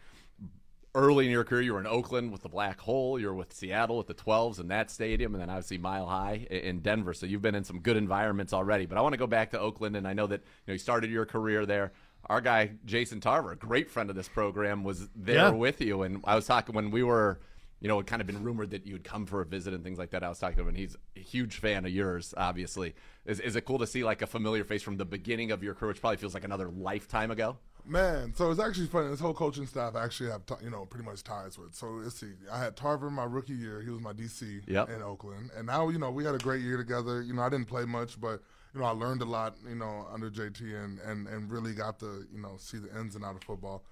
early in your career. You were in Oakland with the Black Hole. You're with Seattle with the twelves in that stadium, and then obviously Mile High in Denver. So you've been in some good environments already. But I want to go back to Oakland, and I know that you know you started your career there. Our guy Jason Tarver, a great friend of this program, was there yeah. with you. And I was talking when we were. You know, it kind of been rumored that you would come for a visit and things like that. I was talking to him, and he's a huge fan of yours, obviously. Is, is it cool to see, like, a familiar face from the beginning of your career, which probably feels like another lifetime ago? Man, so it's actually funny. This whole coaching staff I actually have, t you know, pretty much ties with. So let's see. I had Tarver my rookie year. He was my D C yep. in Oakland. And now, you know, we had a great year together. You know, I didn't play much, but, you know, I learned a lot, you know, under J T and, and, and really got to, you know, see the ins and outs of football.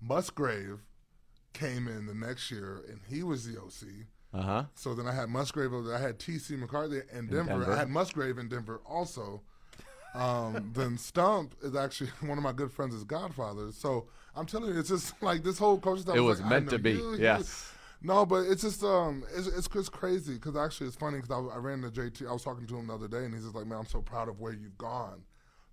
Musgrave came in the next year, and he was the O C. Uh-huh. So then I had Musgrave over there. I had T C McCarthy in Denver. In Denver. I had Musgrave in Denver also. Um, then Stump is actually one of my good friends, his godfather. So I'm telling you, it's just like this whole coaching stuff. It was, was like, meant to be, you, yes. You. No, but it's just um, it's it's, it's crazy because actually it's funny because I, I ran into J T. I was talking to him the other day, and he's just like, "Man, I'm so proud of where you've gone,"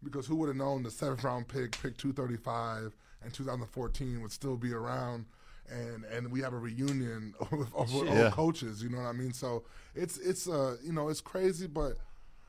because who would have known the seventh round pick, pick two thirty-five, in two thousand fourteen would still be around. And and we have a reunion with old yeah. coaches, you know what I mean? So it's it's uh you know it's crazy, but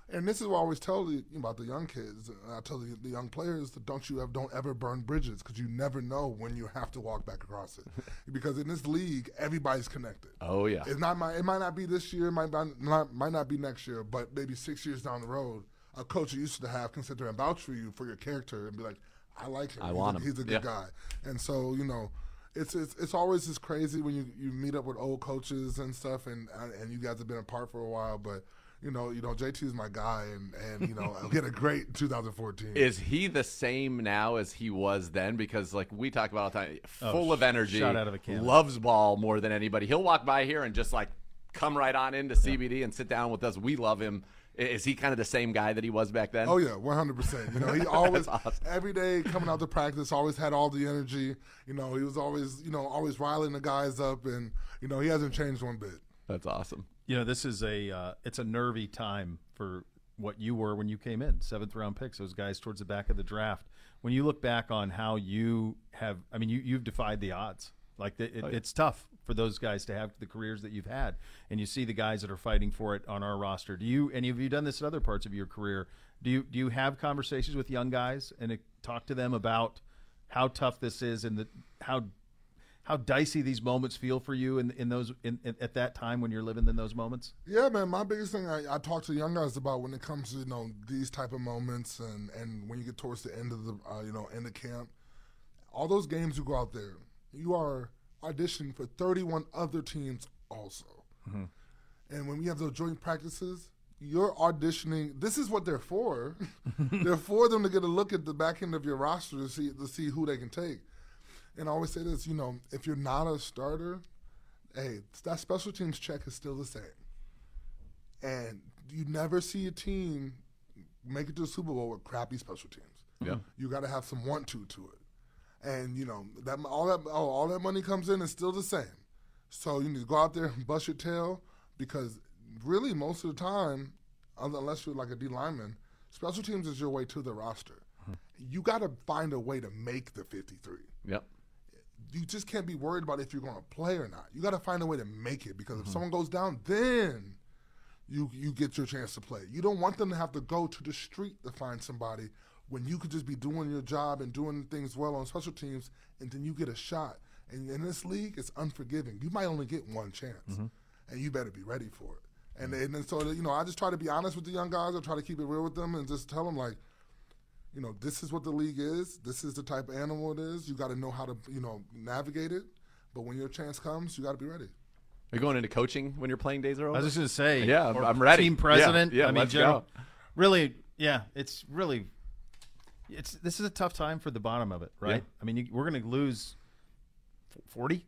and this is what I always tell the, you know, about the young kids. And I tell the, the young players that don't you have don't ever burn bridges because you never know when you have to walk back across it. Because in this league, everybody's connected. Oh yeah, it's not my it might not be this year, it might not might not be next year, but maybe six years down the road, a coach you used to have can sit there and vouch for you for your character and be like, I like him. I he's want a, him. He's a good yeah. guy. And so you know. It's, it's it's always just crazy when you, you meet up with old coaches and stuff, and and you guys have been apart for a while, but you know you know J T is my guy, and and you know I'll get a great two thousand fourteen. Is he the same now as he was then? Because like we talk about all the time, full oh, of energy, shot out of a cannon. Loves ball more than anybody. He'll walk by here and just like come right on into C B D yeah. and sit down with us. We love him. Is he kind of the same guy that he was back then? Oh, yeah, one hundred percent. You know, he always, awesome. Every day coming out to practice, always had all the energy. You know, he was always, you know, always riling the guys up. And, you know, he hasn't changed one bit. That's awesome. You know, this is a, uh, it's a nervy time for what you were when you came in. Seventh round picks, those guys towards the back of the draft. When you look back on how you have, I mean, you, you've defied the odds. Like, the, it, oh, yeah. it's tough for those guys to have the careers that you've had, and you see the guys that are fighting for it on our roster. Do you, any of you done this in other parts of your career? Do you, do you have conversations with young guys and talk to them about how tough this is and the, how, how dicey these moments feel for you in, in those, in, in, at that time when you're living in those moments? Yeah, man, my biggest thing I, I talk to young guys about when it comes to, you know, these type of moments and, and when you get towards the end of the, uh, you know, end of camp, all those games you go out there, you are auditioning for thirty-one other teams also. Mm-hmm. And when we have those joint practices, you're auditioning. This is what they're for. They're for them to get a look at the back end of your roster to see, to see who they can take. And I always say this, you know, if you're not a starter, hey, that special teams check is still the same. And you never see a team make it to the Super Bowl with crappy special teams. Yeah. You got to have some want-to to it. And, you know, that all that oh, all that money comes in is still the same. So you need to go out there and bust your tail because really most of the time, unless you're like a D lineman, special teams is your way to the roster. Mm-hmm. You got to find a way to make the fifty-three. Yep. You just can't be worried about if you're going to play or not. You got to find a way to make it because mm-hmm. if someone goes down, then you, you get your chance to play. You don't want them to have to go to the street to find somebody when you could just be doing your job and doing things well on special teams, and then you get a shot. And in this league, it's unforgiving. You might only get one chance, mm-hmm. and you better be ready for it. And, and, and so, you know, I just try to be honest with the young guys. I try to keep it real with them and just tell them, like, you know, this is what the league is. This is the type of animal it is. You got to know how to, you know, navigate it. But when your chance comes, you got to be ready. Are you going into coaching when your playing days are over? I was just going to say. Yeah, I'm, I'm ready. Team president. Yeah, yeah I mean, general, really, yeah, it's really – It's this is a tough time for the bottom of it, right? Yeah. I mean, you, we're going to lose forty.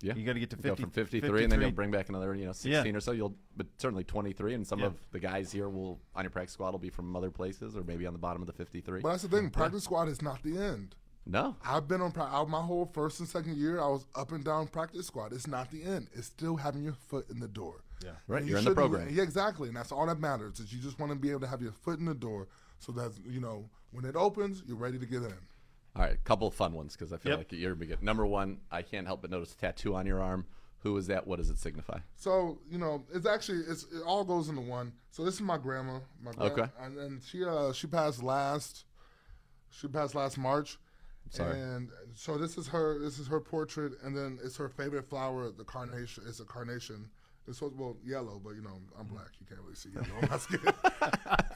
Yeah, you got to get to fifty, go from fifty-three, and then you'll bring back another, you know, sixteen yeah. or so. You'll, but certainly twenty-three, and some yeah. of the guys here will on your practice squad will be from other places or maybe on the bottom of the fifty-three. But that's the thing, practice yeah. squad is not the end. No, I've been on I, my whole first and second year. I was up and down practice squad. It's not the end. It's still having your foot in the door. Yeah, right. And You're you in the program. Yeah, exactly, and that's all that matters. Is you just want to be able to have your foot in the door, so that you know. When it opens, you're ready to get in. All right, a couple of fun ones because I feel yep. like you're going to get. Number one, I can't help but notice a tattoo on your arm. Who is that? What does it signify? So, you know, it's actually, it's, it all goes into one. So this is my grandma. My grandma okay. And, and she uh, she passed last she passed last March. I'm sorry. And so this is her this is her portrait, and then it's her favorite flower, the carnation. It's a carnation. It's supposed well yellow, but you know I'm black. You can't really see yellow on my skin.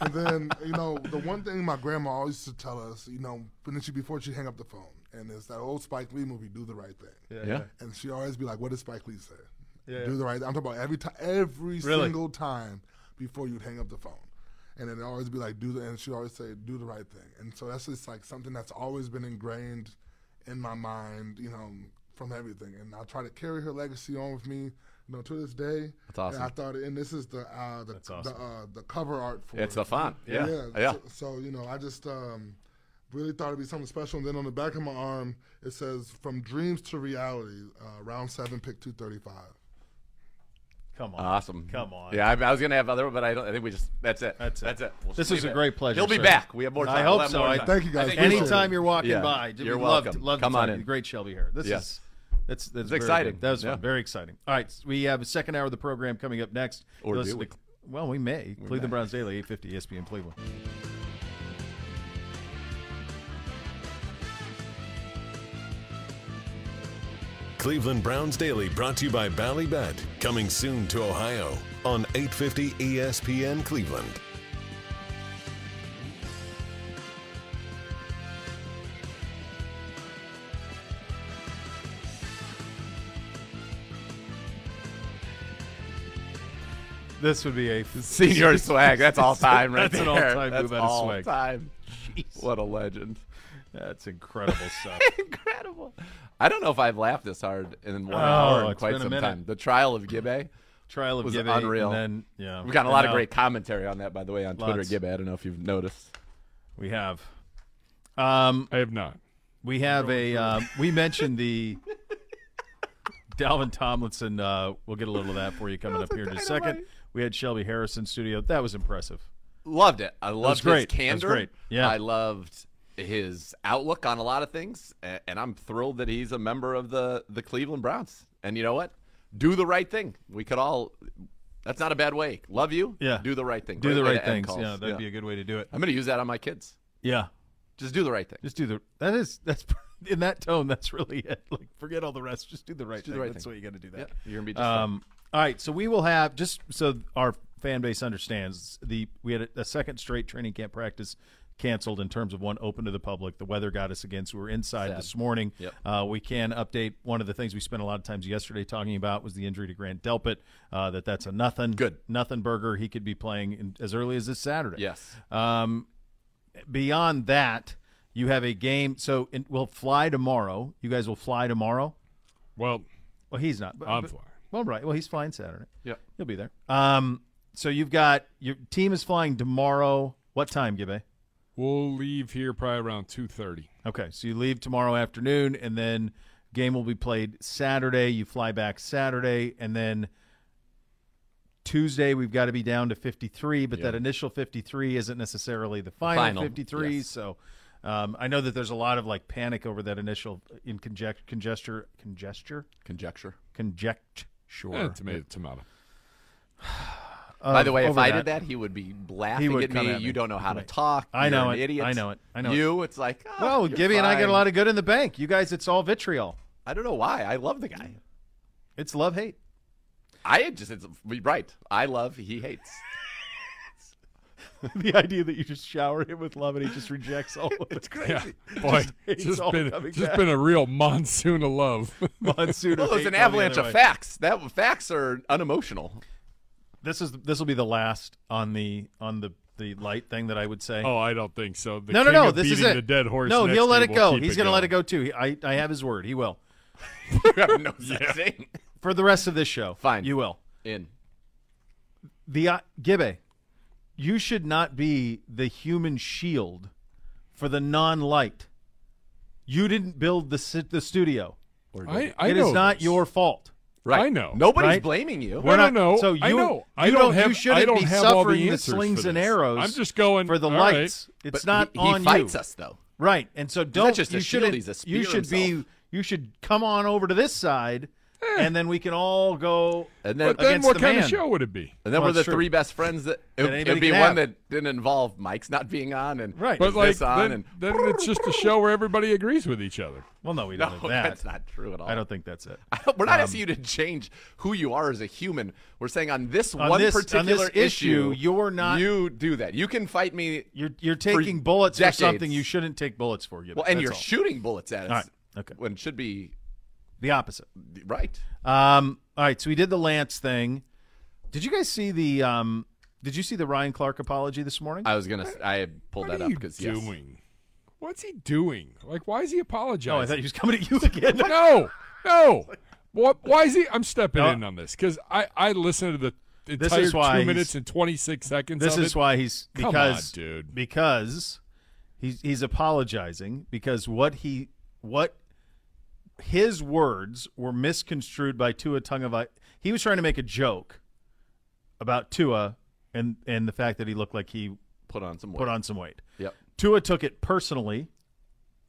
And then you know the one thing my grandma always used to tell us, you know, when she before she hang up the phone, and it's that old Spike Lee movie, "Do the Right Thing." Yeah. yeah. And she always be like, "What did Spike Lee say? Yeah, do yeah. the right thing." I'm talking about every time, every really? single time before you'd hang up the phone, and then always be like, "Do the," and she always say, "Do the right thing." And so that's just like something that's always been ingrained in my mind, you know, from everything. And I try to carry her legacy on with me. No, to this day, that's awesome. And I thought, and this is the uh, the awesome. the, uh, the cover art for it's it. the font, yeah, yeah. yeah. So, so you know, I just um, really thought it'd be something special. And then on the back of my arm, it says, "From dreams to reality," uh, round seven, pick two thirty-five. Come on, awesome, come on. Yeah, I, I was gonna have other, but I don't. I think we just that's it. That's it. That's it. We'll this was a great pleasure. He'll be sir. back. We have more time. I hope so. I, thank you guys. Anytime you're walking yeah. by, dude, you're welcome. Loved, loved come on in. Great Shelby here. This yes. is. That's that's exciting. Good. That was yeah. fun. Very exciting. All right, we have a second hour of the program coming up next. Or do we? To, well, we may. We're Cleveland back. Browns Daily, eight fifty E S P N Cleveland. Cleveland Browns Daily brought to you by BallyBet. Coming soon to Ohio on eight fifty E S P N Cleveland. This would be a senior swag. That's all time right That's there. That's an all-time That's move out all of swag. Time. Jeez. What a legend. That's incredible stuff. Incredible. I don't know if I've laughed this hard in one oh, hour in quite some time. The trial of Gibbe trial of was Gibbe, unreal. And then, yeah, We've got a lot now, of great commentary on that, by the way, on lots. Twitter at Gibbe. I don't know if you've noticed. We have. Um, I have not. We have a uh, – we mentioned the – Dalvin Tomlinson, uh, we'll get a little of that for you coming up here in a second. We had Shelby Harris in studio. That was impressive. Loved it. I loved his candor. That was great. Yeah. I loved his outlook on a lot of things, and I'm thrilled that he's a member of the, the Cleveland Browns. And you know what? Do the right thing. We could all – that's not a bad way. Love you. Yeah. Do the right thing. Do the right things. Yeah, that'd be a good way to do it. I'm going to use that on my kids. Yeah. Just do the right thing. Just do the – that is – that's – in that tone, that's really it. Like, forget all the rest. Just do the right do thing. The right that's thing. What you got to do. That yeah, you're gonna be. Just um, all right. So we will have just so our fan base understands the we had a, a second straight training camp practice canceled in terms of one open to the public. The weather got us again, so we were inside Sad. this morning. Yep. Uh, we can update one of the things we spent a lot of times yesterday talking about was the injury to Grant Delpit. Uh, that that's a nothing good nothing burger. He could be playing in, as early as this Saturday. Yes. Um, beyond that. You have a game, so in, we'll fly tomorrow. You guys will fly tomorrow? Well, well, he's not. But, I'm but, flying. Well, right. Well, he's flying Saturday. Yeah. He'll be there. Um, so you've got – your team is flying tomorrow. What time, Gibbe? We'll leave here probably around two thirty. Okay, so you leave tomorrow afternoon, and then game will be played Saturday. You fly back Saturday, and then Tuesday we've got to be down to fifty-three, but yeah. that initial fifty-three isn't necessarily the final, final. fifty-three, yes. so – Um, I know that there's a lot of like panic over that initial in conject, congesture, congesture, conjecture, conjecture, yeah, tomato, tomato. um, By the way, if I that, did that, he would be laughing he would at me. At you me. Don't know how to talk. I know it. Idiot. I know it. I know you. It. It's like, oh, well, Gibbe and I get a lot of good in the bank. You guys, it's all vitriol. I don't know why. I love the guy. It's love hate. I just it's right. I love. He hates. The idea that you just shower him with love and he just rejects all of it. It's crazy. Yeah. Boy, just, just, been, just been a real monsoon of love. Monsoon well, of there's an avalanche of way. facts. That facts are unemotional. This is this will be the last on the on the, the light thing that I would say. Oh, I don't think so. The no, no, no. This is it. The dead horse no, he'll let it go. He's going to let it go too. He, I I have his word. He will. You have no yeah. thing. For the rest of this show. Fine. You will. In. The uh, Gibbe. You should not be the human shield for the non-light. You didn't build the the studio. I, I it know is not this. your fault. Right. I know. Nobody's right? blaming you. We're not, no, no. So you, I know. You I don't, don't have. You shouldn't I don't be have suffering all the, the slings and arrows. I'm just going for the lights. Right. It's but not he, he on you. He fights us though. Right. And so don't. Just you shouldn't. You should himself. be. You should come on over to this side. Yeah. And then we can all go and then, but then against what the kind man. of show would it be? And then well, we're the true. three best friends that – it would be one have. that didn't involve Mike's not being on and right. but like, this on. Then, and then it's just a show where everybody agrees with each other. Well, no, we don't no, do that. That's not true at all. I don't think that's it. We're not um, asking you to change who you are as a human. We're saying on this on one this, particular on this issue, issue, you're not – you do that. You can fight me You're, you're taking for bullets decades. for something you shouldn't take bullets for. You well, and you're all. shooting bullets at us right. okay. when it should be – the opposite. Right. Um, all right, so we did the Lance thing. Did you guys see the um, – did you see the Ryan Clark apology this morning? I was going to – I pulled that up because, yes. What are you doing? What's he doing? Like, why is he apologizing? Oh, I thought he was coming at you again. no, no. What, why is he – I'm stepping no. in on this because I, I listened to the entire two minutes and twenty-six seconds This of is it. why he's – because Come on, dude. Because he's, he's apologizing because what he – what – his words were misconstrued by Tua Tagovailoa. He was trying to make a joke about Tua and and the fact that he looked like he put on some weight. Put on some weight. Yep. Tua took it personally.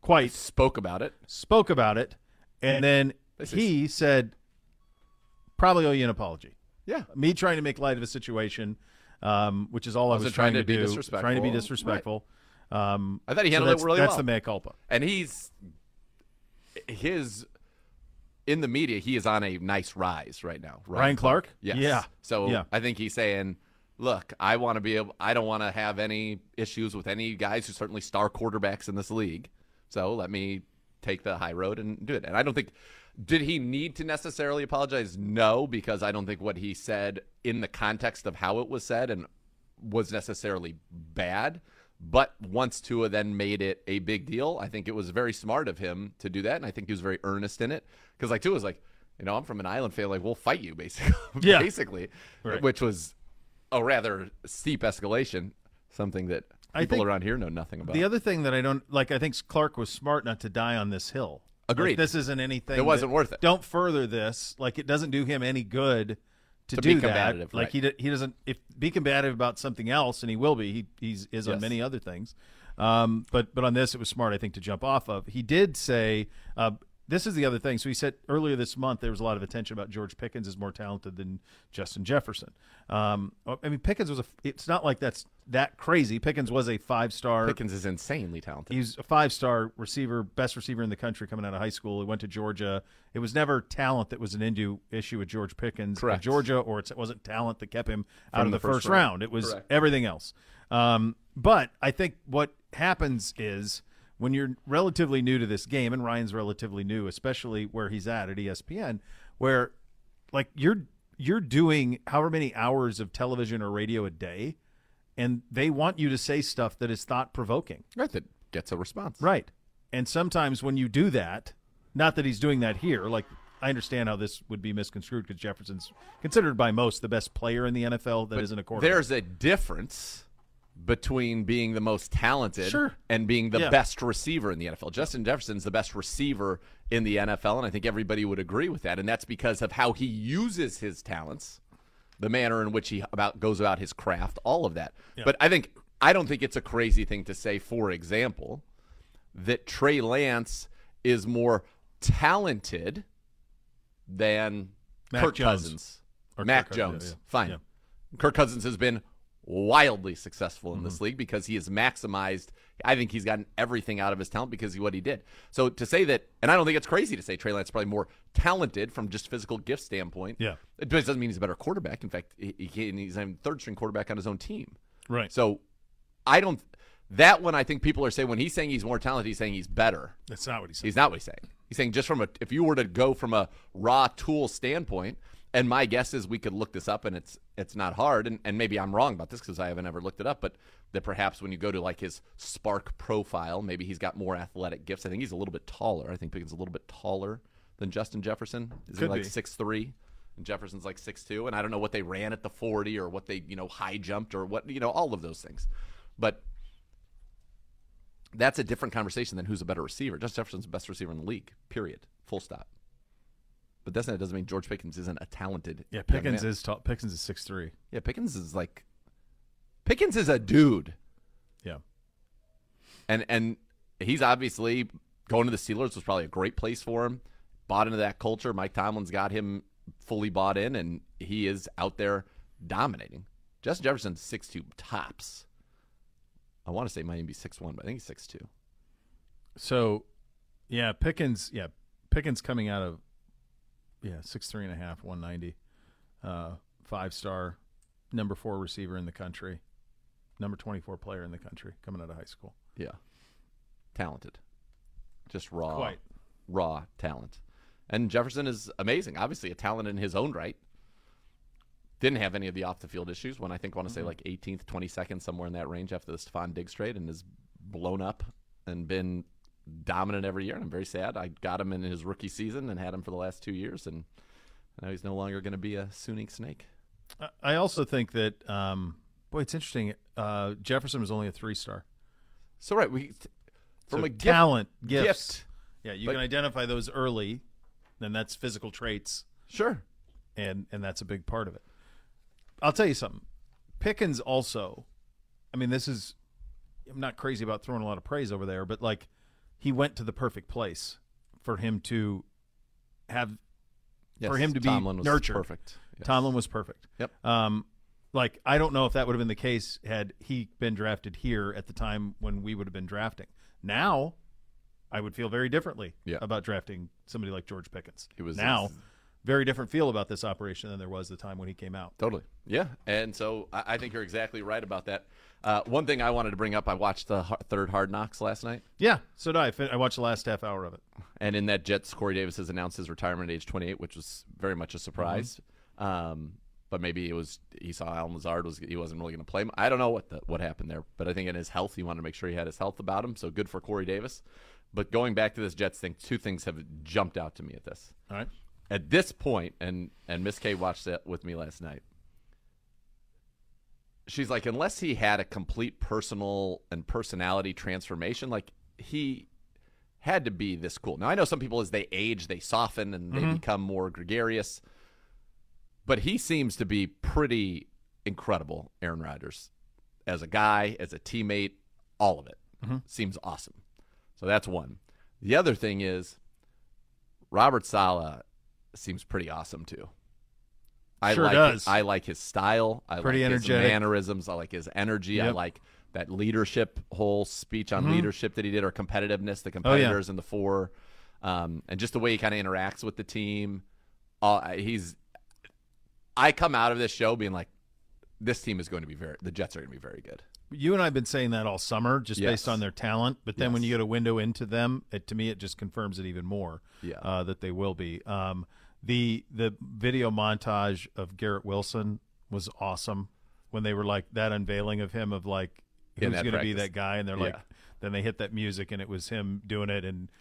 Quite I spoke about it. Spoke about it, and, and then he is... said, "Probably owe you an apology." Yeah. Me trying to make light of a situation, um, which is all I was, I was trying, trying to, to do. Disrespectful. Trying to be disrespectful. Right. Um, I thought he handled so it really that's well. That's the mea culpa, and he's. His in the media, he is on a nice rise right now. Right? Ryan Clark, yes. yeah. So yeah. I think he's saying, "Look, I want to be able. I don't want to have any issues with any guys who certainly star quarterbacks in this league. So let me take the high road and do it." And I don't think did he need to necessarily apologize? No, because I don't think what he said in the context of how it was said and was necessarily bad. But once Tua then made it a big deal, I think it was very smart of him to do that, and I think he was very earnest in it. Because like Tua was like, you know, I'm from an island family, we'll fight you, basically. Yeah. basically, right. Which was a rather steep escalation, something that people around here know nothing about. The other thing that I don't like, I think Clark was smart not to die on this hill. Agreed. Like, this isn't anything. It wasn't that, worth it. Don't further this. Like it doesn't do him any good. To, to do be combative, that, like right. he he doesn't if be combative about something else, and he will be. He he's is yes. on many other things, um, but but on this it was smart, I think, to jump off of. He did say uh, this is the other thing. So he said earlier this month there was a lot of attention about George Pickens is more talented than Justin Jefferson. Um, I mean Pickens was a. It's not like that's that crazy. Pickens was a five star. Pickens is insanely talented. He's a five star receiver, best receiver in the country coming out of high school. He went to Georgia. It was never talent that was an issue with George Pickens Correct. at Georgia, or it wasn't talent that kept him out From of the, the first, first round. round. It was Correct. everything else. Um, but I think what happens is when you're relatively new to this game, and Ryan's relatively new, especially where he's at at E S P N, where like you're you're doing however many hours of television or radio a day, and they want you to say stuff that is thought-provoking. Right, that gets a response. Right. And sometimes when you do that, not that he's doing that here, like I understand how this would be misconstrued because Jefferson's considered by most the best player in the N F L that but isn't a quarterback. There's a difference between being the most talented sure. and being the yeah. best receiver in the N F L. Justin Jefferson's the best receiver in the N F L, and I think everybody would agree with that, and that's because of how he uses his talents. The manner in which he about goes about his craft, all of that. Yeah. But I think I don't think it's a crazy thing to say, for example, that Trey Lance is more talented than Mac Kirk Jones. Cousins. Or Mac Kirk Jones. Yeah, yeah. Fine. Yeah. Kirk Cousins has been wildly successful in mm-hmm. this league because he has maximized – I think he's gotten everything out of his talent because of what he did. So to say that – and I don't think it's crazy to say Trey Lance is probably more talented from just physical gift standpoint. Yeah. It doesn't mean he's a better quarterback. In fact, he, he, he's a third-string quarterback on his own team. Right. So I don't – that one I think people are saying – when he's saying he's more talented, he's saying he's better. That's not what he's saying. He's not what he's saying. He's saying just from a – if you were to go from a raw tool standpoint – and my guess is we could look this up, and it's it's not hard, and, and maybe I'm wrong about this because I haven't ever looked it up, but that perhaps when you go to like his Spark profile, maybe he's got more athletic gifts. I think he's a little bit taller. I think Pickens is a little bit taller than Justin Jefferson. Is he like six three? And Jefferson's like six two, and I don't know what they ran at the forty or what they, you know, high jumped or what, you know, all of those things. But that's a different conversation than who's a better receiver. Justin Jefferson's the best receiver in the league, period, full stop. But that's not, it doesn't mean George Pickens isn't a talented. Yeah, Pickens is tall. Pickens is six three. Yeah, Pickens is like, Pickens is a dude. Yeah. And and he's obviously going to the Steelers was probably a great place for him. bought into that culture. Mike Tomlin's got him fully bought in, and he is out there dominating. Justin Jefferson's six two tops. I want to say might even be six one, but I think he's six two. So, yeah, Pickens, yeah, Pickens coming out of, yeah, six three and a half, one ninety, uh, five-star, number four receiver in the country, number twenty-four player in the country coming out of high school. Yeah, talented, just raw, Quite. raw talent. And Jefferson is amazing, obviously a talent in his own right. Didn't have any of the off-the-field issues when I think I want to mm-hmm. say like eighteenth, twenty-second, somewhere in that range after the Stephon Diggs trade, and has blown up and been dominant every year. And I'm very sad. I got him in his rookie season and had him for the last two years, and now he's no longer going to be a Sooning Snake. I also think that, um, boy, it's interesting. Uh, Jefferson was only a three-star. So, right. we From so a talent, gift, gifts. Gift. Yeah, you but, can identify those early, and that's physical traits. Sure. And, and that's a big part of it. I'll tell you something. Pickens also, I mean, this is, I'm not crazy about throwing a lot of praise over there, but like he went to the perfect place for him to have, yes, for him to Tomlin be nurtured. Perfect. Yes. Tomlin was perfect. Yep. Um, like, I don't know if that would have been the case had he been drafted here at the time when we would have been drafting. Now, I would feel very differently yeah. about drafting somebody like George Pickens. It was now. His- Very different feel about this operation than there was the time when he came out. Totally. Yeah. And so I think you're exactly right about that. Uh, one thing I wanted to bring up, I watched the third Hard Knocks last night. Yeah, so did I. I watched the last half hour of it. And in that, Jets, Corey Davis has announced his retirement at age twenty-eight, which was very much a surprise. Mm-hmm. Um, but maybe it was he saw Alan Lazard, was he wasn't really going to play him. I don't know what the, what happened there. But I think in his health, he wanted to make sure he had his health about him. So good for Corey Davis. But going back to this Jets thing, two things have jumped out to me at this. All right. At this point, and, and Miss K watched that with me last night, she's like, unless he had a complete personal and personality transformation, like he had to be this cool. Now, I know some people, as they age, they soften and they mm-hmm. become more gregarious, but he seems to be pretty incredible, Aaron Rodgers, as a guy, as a teammate, all of it mm-hmm. seems awesome. So that's one. The other thing is Robert Saleh seems pretty awesome too. I sure like does. His, I like his style. I pretty like energetic. His mannerisms. I like his energy. Yep. I like that leadership whole speech on mm-hmm. leadership that he did, or competitiveness, the competitors oh, yeah. and the four, um, and just the way he kind of interacts with the team. Uh, he's. I come out of this show being like, this team is going to be very. The Jets are going to be very good. You and I have been saying that all summer, just yes. based on their talent. But then yes. when you get a window into them, it, to me, it just confirms it even more. Yeah. uh, that they will be. Um, the the video montage of Garrett Wilson was awesome when they were like that unveiling of him of like who's going to be that guy, and they're yeah. like, then they hit that music and it was him doing it. And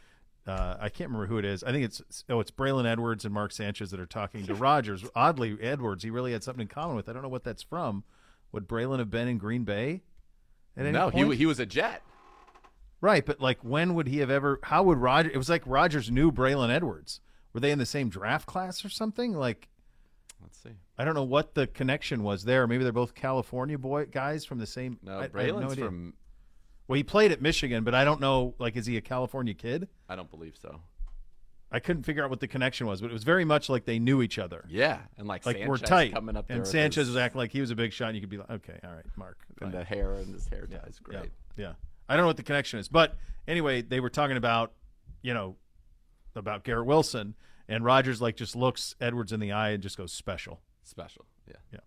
uh, I can't remember who it is. I think it's oh, it's Braylon Edwards and Mark Sanchez that are talking to Rodgers. Oddly, Edwards, he really had something in common with. I don't know what that's from. Would Braylon have been in Green Bay? No, point? he he was a Jet. Right, but like when would he have ever – how would Rodgers – it was like Rodgers knew Braylon Edwards. Were they in the same draft class or something? Like, let's see. I don't know what the connection was there. Maybe they're both California boy guys from the same – No, I, Braylon's I no from – Well, he played at Michigan, but I don't know, like, is he a California kid? I don't believe so. I couldn't figure out what the connection was, but it was very much like they knew each other. Yeah, and like, like Sanchez we're tight. Coming up there. And Sanchez his... was acting like he was a big shot, and you could be like, okay, all right, Mark. And fine. The hair and his hair tie yeah, is great. Yeah, yeah. I don't know what the connection is. But anyway, they were talking about, you know, about Garrett Wilson, and Rodgers like just looks Edwards in the eye and just goes special. Special, yeah. Yeah.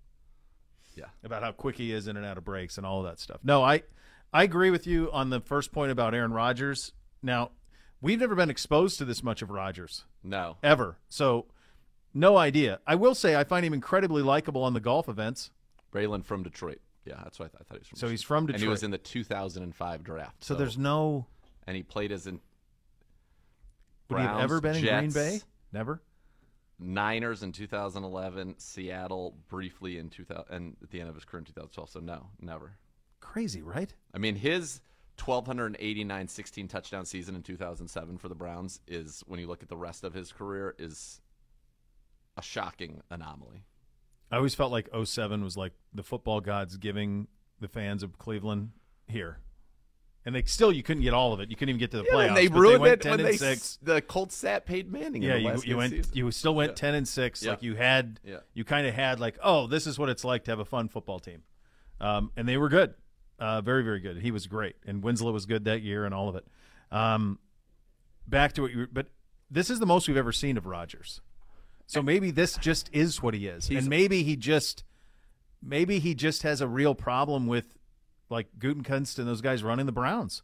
Yeah. About how quick he is in and out of breaks and all of that stuff. No, I, I agree with you on the first point about Aaron Rodgers. Now, we've never been exposed to this much of Rodgers. No. Ever. So, no idea. I will say I find him incredibly likable on the golf events. Braylon from Detroit. Yeah, that's what I, th- I thought he was from. So, Detroit. He's from Detroit. And he was in the two thousand five draft. So, so. There's no... And he played as in... Would Browns, he have ever been in Jets, Green Bay? Never? Niners in two thousand eleven. Seattle briefly in two thousand... And at the end of his career in two thousand twelve. So, no. Never. Crazy, right? I mean, his... twelve eighty-nine sixteen touchdown season in two thousand seven for the Browns is, when you look at the rest of his career, is a shocking anomaly. I always felt like oh seven was like the football gods giving the fans of Cleveland here. And they still, you couldn't get all of it. You couldn't even get to the yeah, playoffs. And they ruined they went it when they six. The Colts sat Peyton Manning. Yeah, in the you, last you went. Season. You still went yeah. ten and six. Yeah. Like you had, yeah. you kind of had like, oh, this is what it's like to have a fun football team, um, and they were good, uh, very, very good. He was great, and Winslow was good that year, and all of it. Um, back to what you, but this is the most we've ever seen of Rodgers. So maybe this just is what he is, He's, and maybe he just, maybe he just has a real problem with. Like Gutekunst and those guys running the Browns.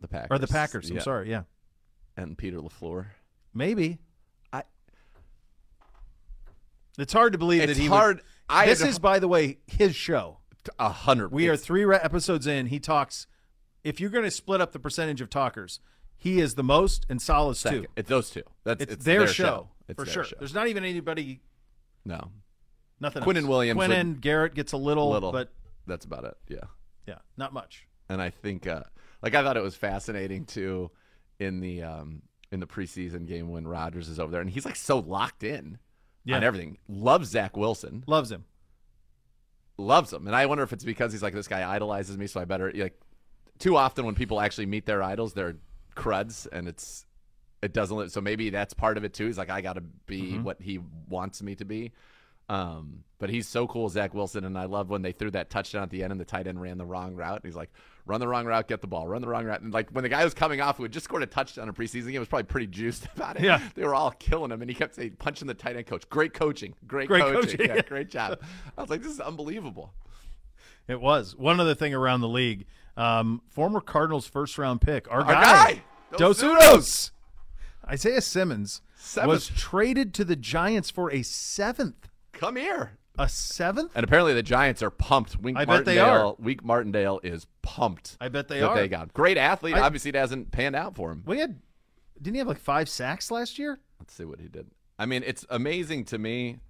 The Packers. Or the Packers, I'm yeah. sorry, yeah. And Peter LaFleur. Maybe. I. It's hard to believe it's that he hard. Would, I this is, by the way, his show. A hundred. We are three episodes in. He talks. If you're going to split up the percentage of talkers, he is the most and Sal is two. It's those two. That's it's, it's their, their show, show. It's for their sure. Show. There's not even anybody. No. Nothing Quinn else. And Williams. Quinn and would, Garrett gets a little, little, but. That's about it, yeah. Yeah, not much. And I think, uh, like, I thought it was fascinating too, in the um, in the preseason game when Rodgers is over there, and he's like so locked in yeah. on everything. Loves Zach Wilson, loves him, loves him. And I wonder if it's because he's like, this guy idolizes me, so I better like. Too often when people actually meet their idols, they're cruds, and it's it doesn't. Live. So maybe that's part of it too. He's like, I got to be mm-hmm. what he wants me to be. Um, but he's so cool, Zach Wilson, and I love when they threw that touchdown at the end and the tight end ran the wrong route. And he's like, run the wrong route, get the ball, run the wrong route. And like when the guy was coming off, who had just scored a touchdown in preseason game, was probably pretty juiced about it. Yeah. They were all killing him, and he kept saying, punching the tight end coach. Great coaching, great, great coaching, coaching. Yeah, great job. I was like, this is unbelievable. It was. One other thing around the league, um, former Cardinals first-round pick, our, our guy, guy, Dos Santos, Isaiah Simmons, seventh. Was traded to the Giants for a seventh. Come here. A seventh? And apparently the Giants are pumped. Wink I bet they are. Wink Martindale is pumped. I bet they that are. They got. Great athlete. I, Obviously, it hasn't panned out for him. We had, didn't he have like five sacks last year? Let's see what he did. I mean, it's amazing to me.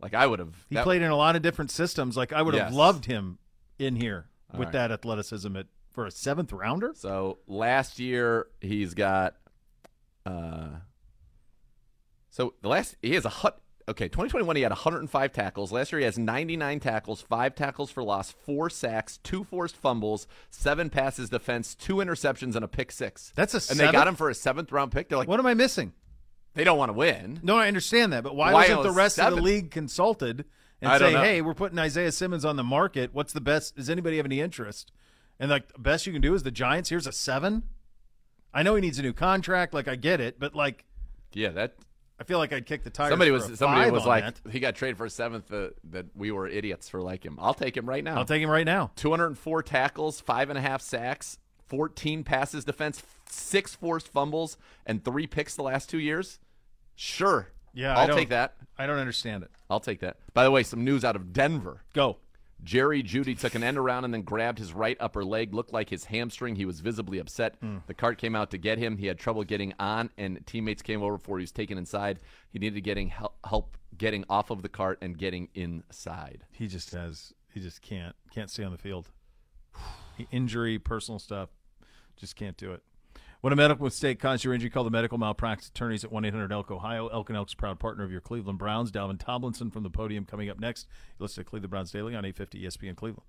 Like, I would have. He that, played in a lot of different systems. Like, I would yes. have loved him in here with right. that athleticism at, for a seventh rounder. So, last year, he's got. Uh, so, the last. He has a hut. Okay, twenty twenty-one, he had one hundred five tackles. Last year, he has ninety-nine tackles, five tackles for loss, four sacks, two forced fumbles, seven passes defense, two interceptions, and a pick six. That's a seventh? And they got him for a seventh-round pick. They're like, what am I missing? They don't want to win. No, I understand that, but why, why wasn't the rest seven? Of the league consulted and I say, hey, we're putting Isaiah Simmons on the market. What's the best? Does anybody have any interest? And like the best you can do is the Giants. Here's a seven. I know he needs a new contract. Like, I get it, but like. Yeah, that. I feel like I'd kick the tires. Somebody was somebody was like, that. He got traded for a seventh. Uh, that we were idiots for like him. I'll take him right now. I'll take him right now. Two hundred and four tackles, five and a half sacks, fourteen passes defense, six forced fumbles, and three picks the last two years. Sure. Yeah, I'll take that. I don't understand it. I'll take that. By the way, some news out of Denver. Go. Jerry Judy took an end around and then grabbed his right upper leg. Looked like his hamstring. He was visibly upset. Mm. The cart came out to get him. He had trouble getting on, and teammates came over before he was taken inside. He needed getting help, help getting off of the cart and getting inside. He just has. He just can't can't stay on the field. Injury, personal stuff, just can't do it. When a medical mistake caused your injury, call the medical malpractice attorneys at one eight hundred ELK-OHIO. Elk and Elk's proud partner of your Cleveland Browns. Dalvin Tomlinson from the podium coming up next. You listen to Cleveland Browns Daily on eight fifty E S P N Cleveland.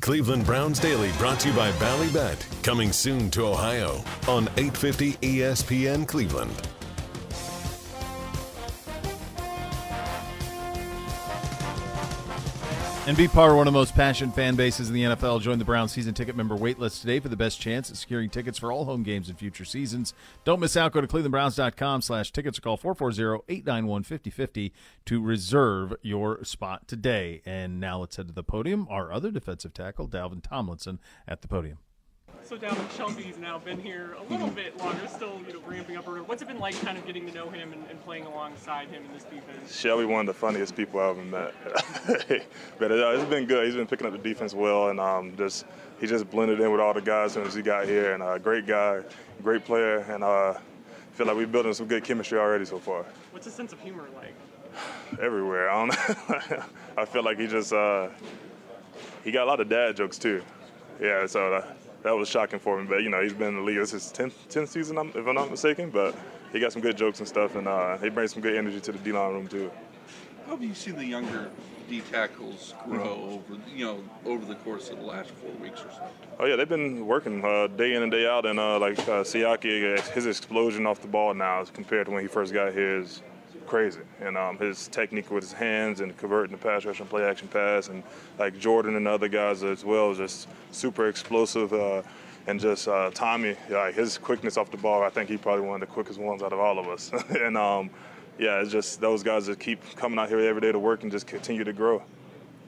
Cleveland Browns Daily brought to you by BallyBet. Coming soon to Ohio on eight fifty E S P N Cleveland. And be part of one of the most passionate fan bases in the N F L. Join the Browns season ticket member waitlist today for the best chance at securing tickets for all home games in future seasons. Don't miss out. Go to cleveland browns dot com slash tickets or call four four zero, eight nine one, five zero five zero to reserve your spot today. And now let's head to the podium. Our other defensive tackle, Dalvin Tomlinson, at the podium. So, Dalvin, Shelby's now been here a little bit longer, still you know, ramping up. What's it been like kind of getting to know him and, and playing alongside him in this defense? Shelby, one of the funniest people I've ever met. But uh, it's been good. He's been picking up the defense well, and um, just he just blended in with all the guys as soon as he got here. And a uh, great guy, great player, and I uh, feel like we're building some good chemistry already so far. What's his sense of humor like? Everywhere. I don't know. I feel like he just uh, – he got a lot of dad jokes, too. Yeah, so uh, – that was shocking for me, but, you know, he's been in the league. This is his tenth season, if I'm not mistaken, but they got some good jokes and stuff, and uh, they bring some good energy to the D-line room too. How have you seen the younger D tackles grow over, you know, over the course of the last four weeks or so? Oh yeah, they've been working uh, day in and day out, and uh, like uh, Siaki, his explosion off the ball now, compared to when he first got here, is crazy. And um, his technique with his hands and converting the pass rush and play action pass, and like Jordan and other guys as well, just super explosive. Uh, And just uh, Tommy, like his quickness off the ball, I think he probably one of the quickest ones out of all of us. and um, yeah, it's just those guys that keep coming out here every day to work and just continue to grow.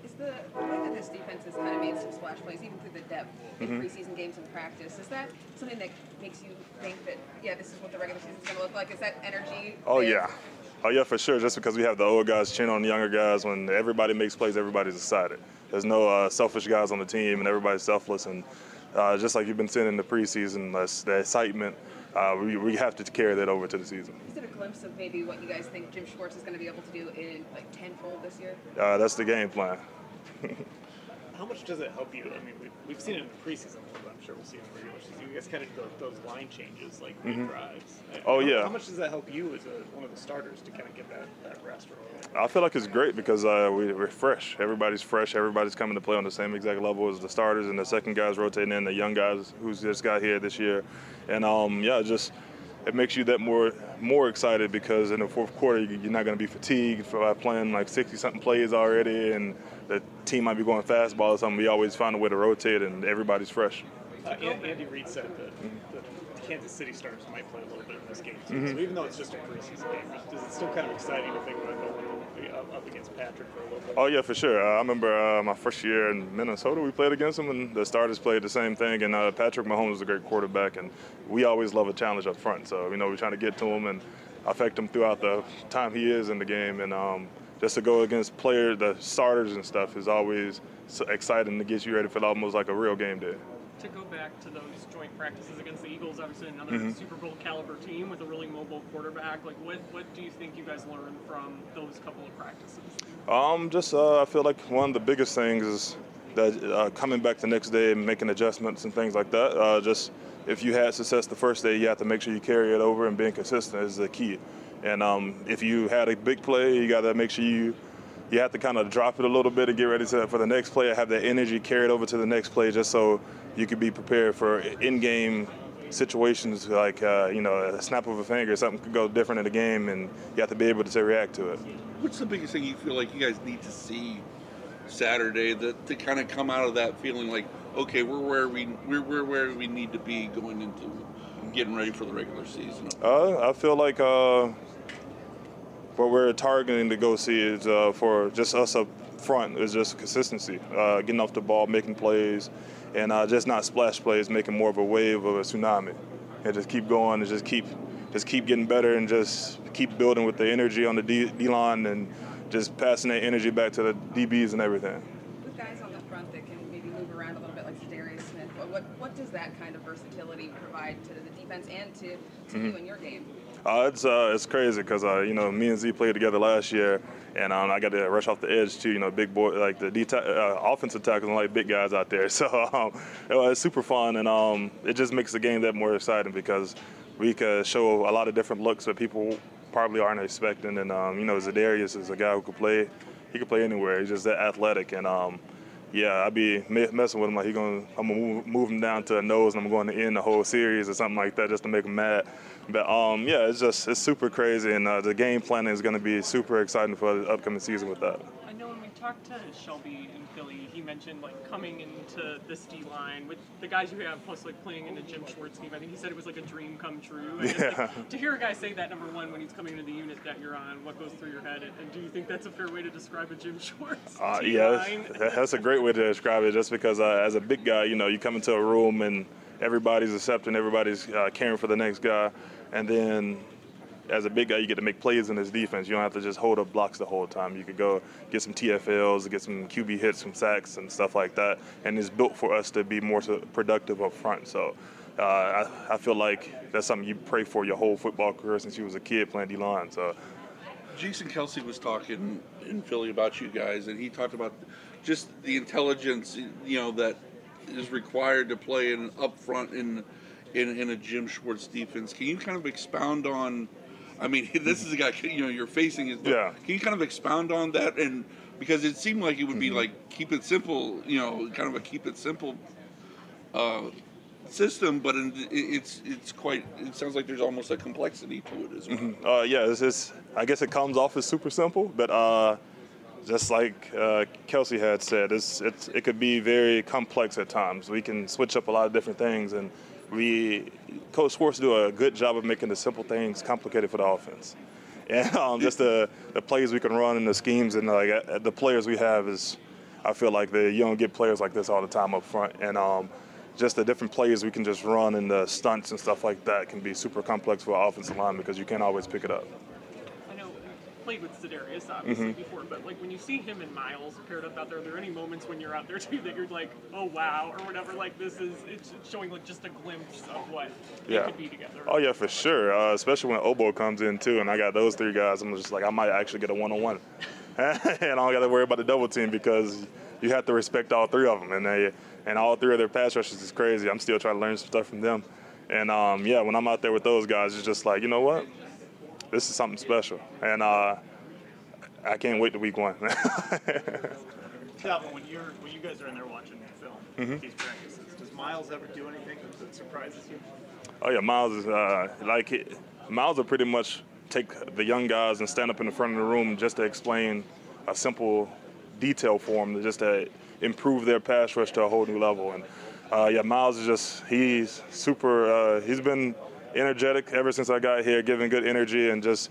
Is the, the way that this defense has kind of made some splash plays, even through the depth in mm-hmm. preseason games and practice, is that something that makes you think that, yeah, this is what the regular season is going to look like? Is that energy? Oh, there? yeah. Oh, yeah, for sure. Just because we have the old guys chin on the younger guys, when everybody makes plays, everybody's excited. There's no uh, selfish guys on the team, and everybody's selfless. and. Uh, just like you've been seeing in the preseason, the excitement, uh, we, we have to carry that over to the season. Is it a glimpse of maybe what you guys think Jim Schwartz is going to be able to do in like tenfold this year? Uh, that's the game plan. How much does it help you? I mean, we've, we've seen it in the preseason, but I'm sure we'll see it in regular season. You guys kind of do those line changes, like mm-hmm. drives. Oh, how, yeah. How much does that help you as a, one of the starters to kind of get that, that rest? Or I feel like it's great because uh, we, we're fresh. Everybody's fresh. Everybody's coming to play on the same exact level as the starters and the second guys rotating in, the young guys who's just got here this year. And, um, yeah, just it makes you that more more excited because in the fourth quarter you're not going to be fatigued by playing like sixty-something plays already, and the team might be going fastball or something. We always find a way to rotate, and everybody's fresh. Uh, Andy Reid said that mm-hmm. the Kansas City starters might play a little bit in this game too. Mm-hmm. So even though it's just a preseason game, is it still kind of exciting to think about going up against Patrick for a little bit? Oh yeah, for sure. Uh, I remember uh, my first year in Minnesota, we played against him, and the starters played the same thing. And uh, Patrick Mahomes is a great quarterback, and we always love a challenge up front. So you know, we're trying to get to him and affect him throughout the time he is in the game, and. Um, Just to go against players, the starters and stuff, is always so exciting to get you ready for almost like a real game day. To go back to those joint practices against the Eagles, obviously another mm-hmm. Super Bowl caliber team with a really mobile quarterback. Like, what what do you think you guys learned from those couple of practices? Um, just uh, I feel like one of the biggest things is that uh, coming back the next day and making adjustments and things like that. Uh, just if you had success the first day, you have to make sure you carry it over, and being consistent is the key. And um, if you had a big play, you got to make sure you you have to kind of drop it a little bit and get ready to, for the next play. Have that energy carried over to the next play, just so you could be prepared for in-game situations like uh, you know, a snap of a finger, something could go different in the game, and you have to be able to react to it. What's the biggest thing you feel like you guys need to see Saturday that to kind of come out of that feeling like, okay, we're where we we're, we're where we need to be going into getting ready for the regular season? Uh, I feel like. Uh, What we're targeting to go see is uh, for just us up front is just consistency, uh, getting off the ball, making plays, and uh, just not splash plays, making more of a wave of a tsunami, and just keep going and just keep just keep getting better and just keep building with the energy on the D, D line and just passing that energy back to the D Bs and everything. With guys on the front that can maybe move around a little bit, like Za'Darius Smith, what, what what does that kind of versatility provide to the defense and to, to mm-hmm. you in your game? Uh, it's uh, it's crazy because uh, you know, me and Z played together last year, and um, I got to rush off the edge too. You know, big boy, like the D ta- uh, offensive tackles and like big guys out there. So um, it was super fun, and um, it just makes the game that more exciting because we could show a lot of different looks that people probably aren't expecting. And um, you know, Za'Darius is a guy who could play. He could play anywhere. He's just that athletic, and um, yeah, I'd be messing with him like he gonna. I'm gonna move, move him down to a nose, and I'm going to end the whole series or something like that just to make him mad. But, um, yeah, it's just it's super crazy, and uh, the game planning is going to be super exciting for the upcoming season with that. I know when we talked to Shelby in Philly, he mentioned, like, coming into this D-line with the guys you have, plus, like, playing in the Jim Schwartz team. I think he said it was, like, a dream come true. I guess, yeah. Like, to hear a guy say that, number one, when he's coming into the unit that you're on, what goes through your head? And, and do you think that's a fair way to describe a Jim Schwartz uh, D-line? Yeah, that's, that's a great way to describe it just because uh, as a big guy, you know, you come into a room and everybody's accepting, everybody's uh, caring for the next guy. And then as a big guy, you get to make plays in this defense. You don't have to just hold up blocks the whole time. You could go get some T F Ls, get some Q B hits, some sacks and stuff like that. And it's built for us to be more productive up front. So uh, I, I feel like that's something you pray for your whole football career since you was a kid playing D-line. So. Jason Kelsey was talking in Philly about you guys, and he talked about just the intelligence, you know, that is required to play in up front in in, in a Jim Schwartz defense. Can you kind of expound on, I mean, this is a guy, you know, you're facing his, yeah. Can you kind of expound on that? And because it seemed like it would be mm-hmm. like keep it simple, you know, kind of a keep it simple uh, system, but in, it's it's quite, it sounds like there's almost a complexity to it as well. Mm-hmm. Uh, yeah, it's just, I guess it comes off as super simple, but uh, just like uh, Kelsey had said, it's, it's it could be very complex at times. We can switch up a lot of different things, and we, Coach Schwartz do a good job of making the simple things complicated for the offense. And um, just the, the plays we can run and the schemes and like uh, the players we have is, I feel like the, you don't get players like this all the time up front. And um, just the different plays we can just run and the stunts and stuff like that can be super complex for our offensive line because you can't always pick it up. I know you played with Za'Darius obviously mm-hmm. before, but like when you see him and Miles paired up out there, are there any moments when you're out there too that you're like, oh wow, or whatever, like this is, it's showing like just a glimpse of what yeah. they could be together? Oh yeah, for sure, uh, especially when Obo comes in too and I got those three guys, I'm just like, I might actually get a one-on-one. And I don't got to worry about the double team because you have to respect all three of them. And they, and all three of their pass rushes is crazy. I'm still trying to learn some stuff from them. And, um, yeah, when I'm out there with those guys, it's just like, you know what? This is something special. And uh, I can't wait to week one. Calvin, when, you're, when you guys are in there watching film, mm-hmm. these practices, does Miles ever do anything that surprises you? Oh, yeah, Miles is uh, like it, Miles will pretty much take the young guys and stand up in the front of the room just to explain a simple detail for them, just to improve their pass rush to a whole new level. And uh, yeah, Miles is just, he's super, uh, he's been energetic ever since I got here, giving good energy and just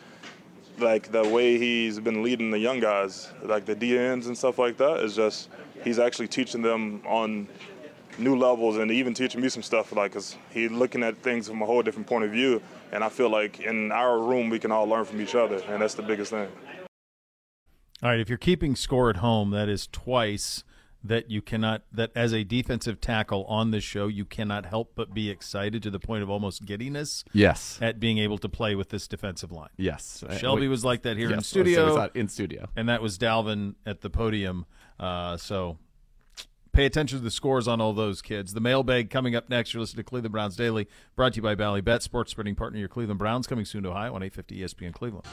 like the way he's been leading the young guys, like the D Ns and stuff like that, is just, he's actually teaching them on new levels and even teaching me some stuff, like, because he's looking at things from a whole different point of view. And I feel like in our room, we can all learn from each other. And that's the biggest thing. All right, if you're keeping score at home, that is twice that you cannot, that as a defensive tackle on this show, you cannot help but be excited to the point of almost giddiness. Yes. At being able to play with this defensive line. Yes. Shelby we, was like that here yes, in studio. So in studio. And that was Dalvin at the podium. Uh, so pay attention to the scores on all those kids. The mailbag coming up next. You're listening to Cleveland Browns Daily, brought to you by BallyBet, sports spreading partner, your Cleveland Browns, coming soon to Ohio on eight fifty E S P N Cleveland.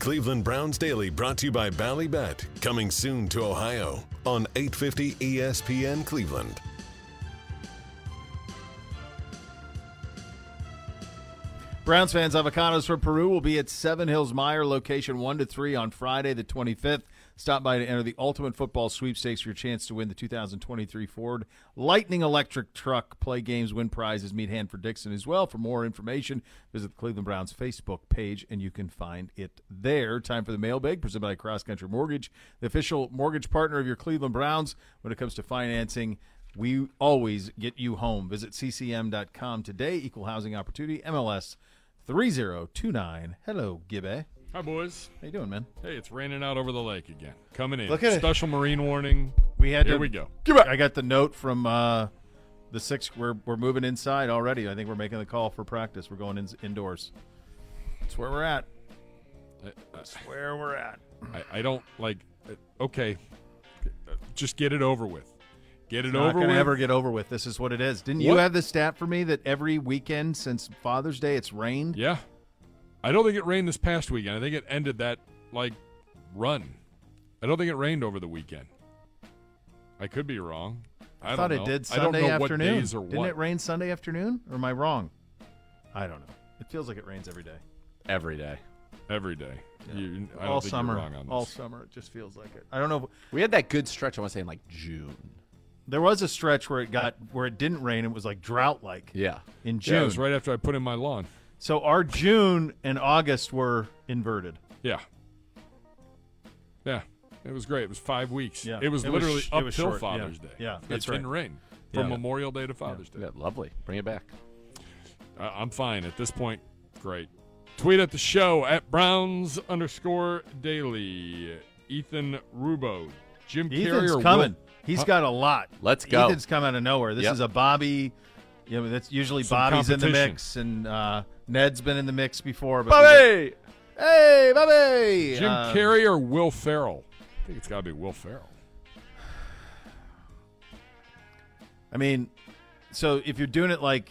Cleveland Browns Daily brought to you by BallyBet, coming soon to Ohio on eight fifty E S P N Cleveland. Browns fans, Avocados from Peru will be at Seven Hills Mire, location one to three on Friday the twenty-fifth. Stop by to enter the Ultimate Football Sweepstakes for your chance to win the two thousand twenty-three Ford Lightning Electric Truck. Play games, win prizes, meet Hanford-Dixon as well. For more information, visit the Cleveland Browns Facebook page, and you can find it there. Time for the mailbag, presented by Cross Country Mortgage, the official mortgage partner of your Cleveland Browns. When it comes to financing, we always get you home. Visit C C M dot com today. Equal housing opportunity, M L S three zero two nine. Hello, Gibbe. Hi, boys. How you doing, man? Hey, it's raining out over the lake again. Coming in. Look at Special it. marine warning. We had Here to, we go. I got the note from uh, the sixth. We're, we're moving inside already. I think we're making the call for practice. We're going in, indoors. That's where we're at. I, I, That's where we're at. I, I don't, like, okay, just get it over with. Get it it's over with. Never get over with. This is what it is. Didn't what? you have the stat for me that every weekend since Father's Day it's rained? Yeah. I don't think it rained this past weekend. I think it ended that, like, run. I don't think it rained over the weekend. I could be wrong. I, I thought don't know. it did Sunday I don't know afternoon. What days or Didn't what. it rain Sunday afternoon? Or am I wrong? I don't know. It feels like it rains every day. Every day. Every day. Yeah. You, I don't All think summer. You're wrong on this. All summer. It just feels like it. I don't know. We had that good stretch, I want to say, in, like, June. There was a stretch where it got where it didn't rain. It was like drought-like. Yeah, in June. Yeah, it was right after I put in my lawn. So our June and August were inverted. Yeah, yeah, it was great. It was five weeks. Yeah, it was it literally was, up was till short. Father's yeah. Day. Yeah, that's it right. It didn't rain from yeah. Memorial Day to Father's yeah. Day. Yeah, lovely. Bring it back. Uh, I'm fine at this point. Great. Tweet at the show at Browns underscore Daily. Ethan Rubo. Jim Ethan's Carrier coming. Will- He's got a lot. Let's go. Ethan's come out of nowhere. This yep. is a Bobby. You know, that's usually Some Bobby's in the mix, and uh, Ned's been in the mix before. But Bobby! Got, Hey, Bobby! Jim um, Carrey or Will Ferrell? I think it's got to be Will Ferrell. I mean, so if you're doing it like,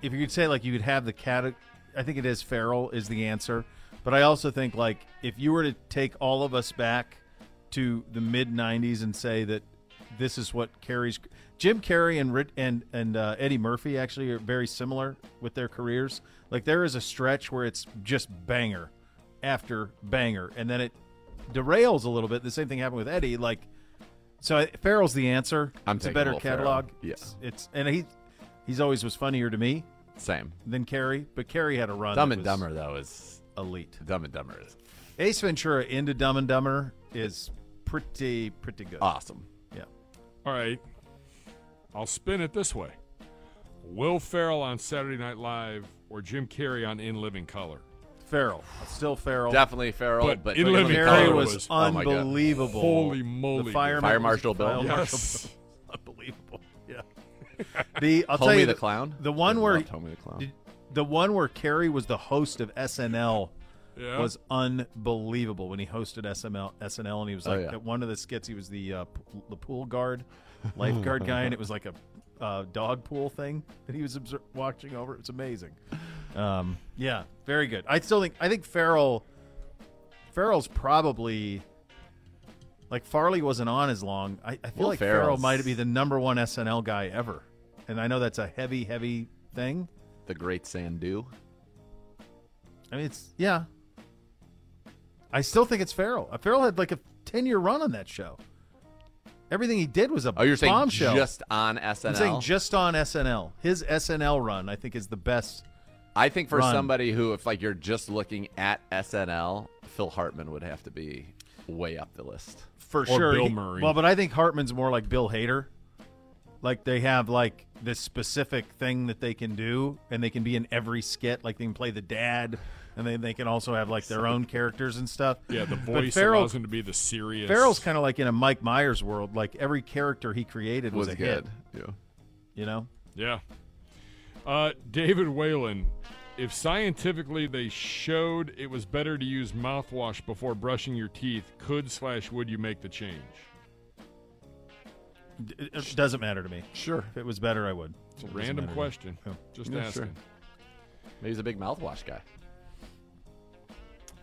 if you could say like you could have the cat, I think it is Ferrell is the answer. But I also think like if you were to take all of us back to the mid nineties and say that this is what Carrey's, Jim Carrey and and and uh, Eddie Murphy actually are very similar with their careers. Like there is a stretch where it's just banger after banger, and then it derails a little bit. The same thing happened with Eddie. Like, so Ferrell's the answer. I'm it's a better catalog. Yes, yeah. it's, it's and he he's always was funnier to me. Same than Carrey, but Carrey had a run. Dumb and Dumber though is elite. Dumb and Dumber is. Ace Ventura into Dumb and Dumber is pretty pretty good. Awesome. Yeah. All right. I'll spin it this way. Will Ferrell on Saturday Night Live or Jim Carrey on In Living Color? Ferrell. Still Ferrell. Definitely Ferrell. But, but In Living Carrey Color was, was unbelievable. Oh Holy moly. The fire, fire Marshal Bill. Yes. Unbelievable. Yeah. The I'll Homie tell you the, the Clown. The one I where Homie the Clown. Did, the one where Carrey was the host of S N L yeah. was unbelievable when he hosted S N L and he was like oh, yeah. at one of the skits he was the uh, p the pool guard. Lifeguard guy, and it was like a uh, dog pool thing that he was watching over. It was amazing. Um, yeah, very good. I still think I think Ferrell, Ferrell's probably like Farley wasn't on as long. I, I feel Will like Ferrell's. Ferrell might be the number one S N L guy ever, and I know that's a heavy, heavy thing. The Great Sandu. I mean, it's yeah. I still think it's Ferrell. Ferrell had like a ten-year run on that show. Everything he did was a bombshell. Oh, you're saying just on S N L? I'm saying just on S N L. His S N L run, I think, is the best. I think for somebody who, if like you're just looking at S N L, Phil Hartman would have to be way up the list for sure. Or Bill Murray. Well, but I think Hartman's more like Bill Hader. Like they have like this specific thing that they can do, and they can be in every skit. Like they can play the dad. And then they can also have, like, their own characters and stuff. Yeah, the voice Ferrell, allows him to be the serious. Ferrell's kind of like in a Mike Myers world. Like, every character he created was, was a good. hit. Yeah. You know? Yeah. Uh, David Whalen, if scientifically they showed it was better to use mouthwash before brushing your teeth, could slash would you make the change? It doesn't matter to me. Sure. If it was better, I would. It's a it random question. Yeah. Just yeah, asking. Sure. Maybe he's a big mouthwash guy.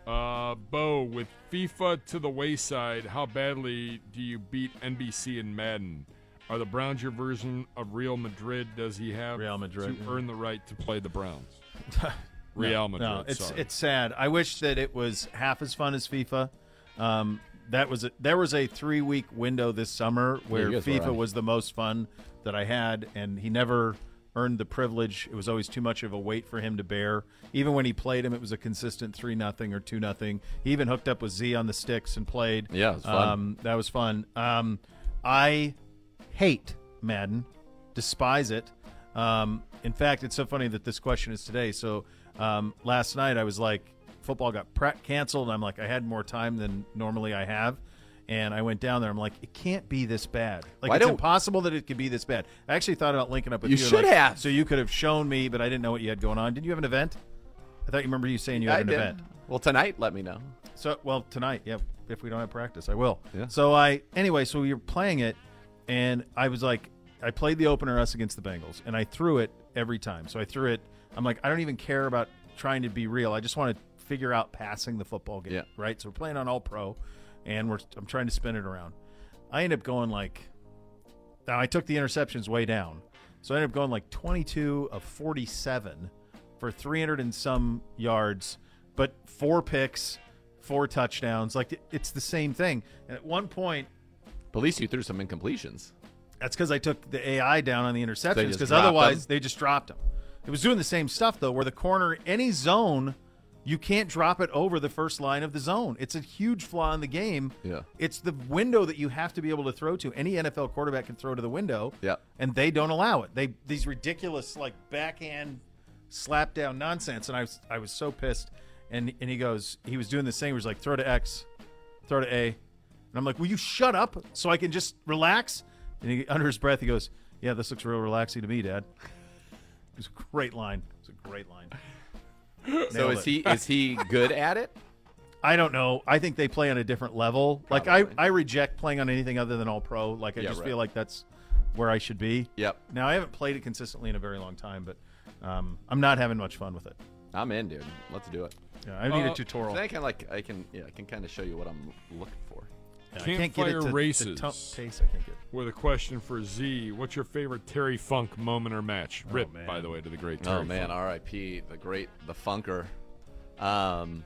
Uh, Bo, with FIFA to the wayside, how badly do you beat N B C and Madden? Are the Browns your version of Real Madrid? Does he have Real Madrid, to yeah. earn the right to play the Browns? Real no, Madrid. No, it's sorry. it's sad. I wish that it was half as fun as FIFA. Um, that was a, there was a three week window this summer where yeah, FIFA right. was the most fun that I had, and he never earned the privilege. It was always too much of a weight for him to bear. Even when he played him, it was a consistent three nothing or two nothing. He even hooked up with Z on the sticks and played. Yeah, it was fun. Um, that was fun. Um, I hate Madden, despise it. Um, in fact, it's so funny that this question is today. So um, last night I was like, football got pr canceled. And I'm like, I had more time than normally I have. And I went down there. I'm like, it can't be this bad. Like, Why it's don't... impossible that it could be this bad. I actually thought about linking up with you. You should like, have. So you could have shown me, but I didn't know what you had going on. Did you have an event? I thought you remember you saying you yeah, had I an did. event. Well, tonight, let me know. So, well, tonight, yeah. If we don't have practice, I will. Yeah. So I, anyway, so we were playing it, and I was like, I played the opener us against the Bengals, and I threw it every time. So I threw it. I'm like, I don't even care about trying to be real. I just want to figure out passing the football game, yeah. right? So we're playing on All Pro. And we're, I'm trying to spin it around. I end up going like, now I took the interceptions way down. So I ended up going like twenty-two of forty-seven for three hundred and some yards, but four picks, four touchdowns. Like it's the same thing. And at one point. But at least you threw some incompletions. That's because I took the A I down on the interceptions because otherwise they just dropped them. It was doing the same stuff though, where the corner, any zone. You can't drop it over the first line of the zone. It's a huge flaw in the game. Yeah. It's the window that you have to be able to throw to. Any N F L quarterback can throw to the window. Yeah. And they don't allow it. They these ridiculous like backhand slap down nonsense. And I was I was so pissed. And and he goes, he was doing this thing where he's like, throw to X, throw to A. And I'm like, will you shut up so I can just relax? And he, under his breath, he goes, yeah, this looks real relaxing to me, Dad. It was a great line. It was a great line. So Nailed is it. he is he good at it? I don't know. I think they play on a different level. Probably. Like, I, I reject playing on anything other than All-Pro. Like, I yeah, just right. feel like that's where I should be. Yep. Now, I haven't played it consistently in a very long time, but um, I'm not having much fun with it. I'm in, dude. Let's do it. Yeah, I need uh, a tutorial. I can, like, I can, yeah, I can kind of show you what I'm looking for. Yeah, Campfire Races. To pace, I think it. With a question for Z, what's your favorite Terry Funk moment or match? Oh, Rip, man. By the way, to the great Terry. Oh man, R I P the great, the Funker. Um,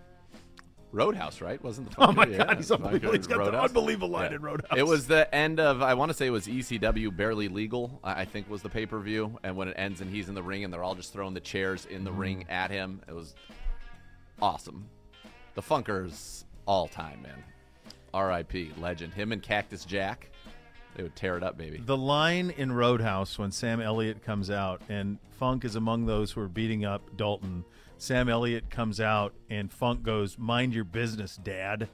Roadhouse, right? Wasn't the Funker? Oh my yeah, God, he's unbelievable. Funker. He's got Roadhouse. The unbelievable line yeah. in Roadhouse. It was the end of, I want to say it was E C W Barely Legal, I think was the pay per view, and when it ends and he's in the ring and they're all just throwing the chairs in the mm-hmm. ring at him, it was awesome. The Funker's all time, man. R I P legend. Him and Cactus Jack, they would tear it up, baby. The line in Roadhouse when Sam Elliott comes out and Funk is among those who are beating up Dalton. Sam Elliott comes out and Funk goes, "Mind your business, Dad."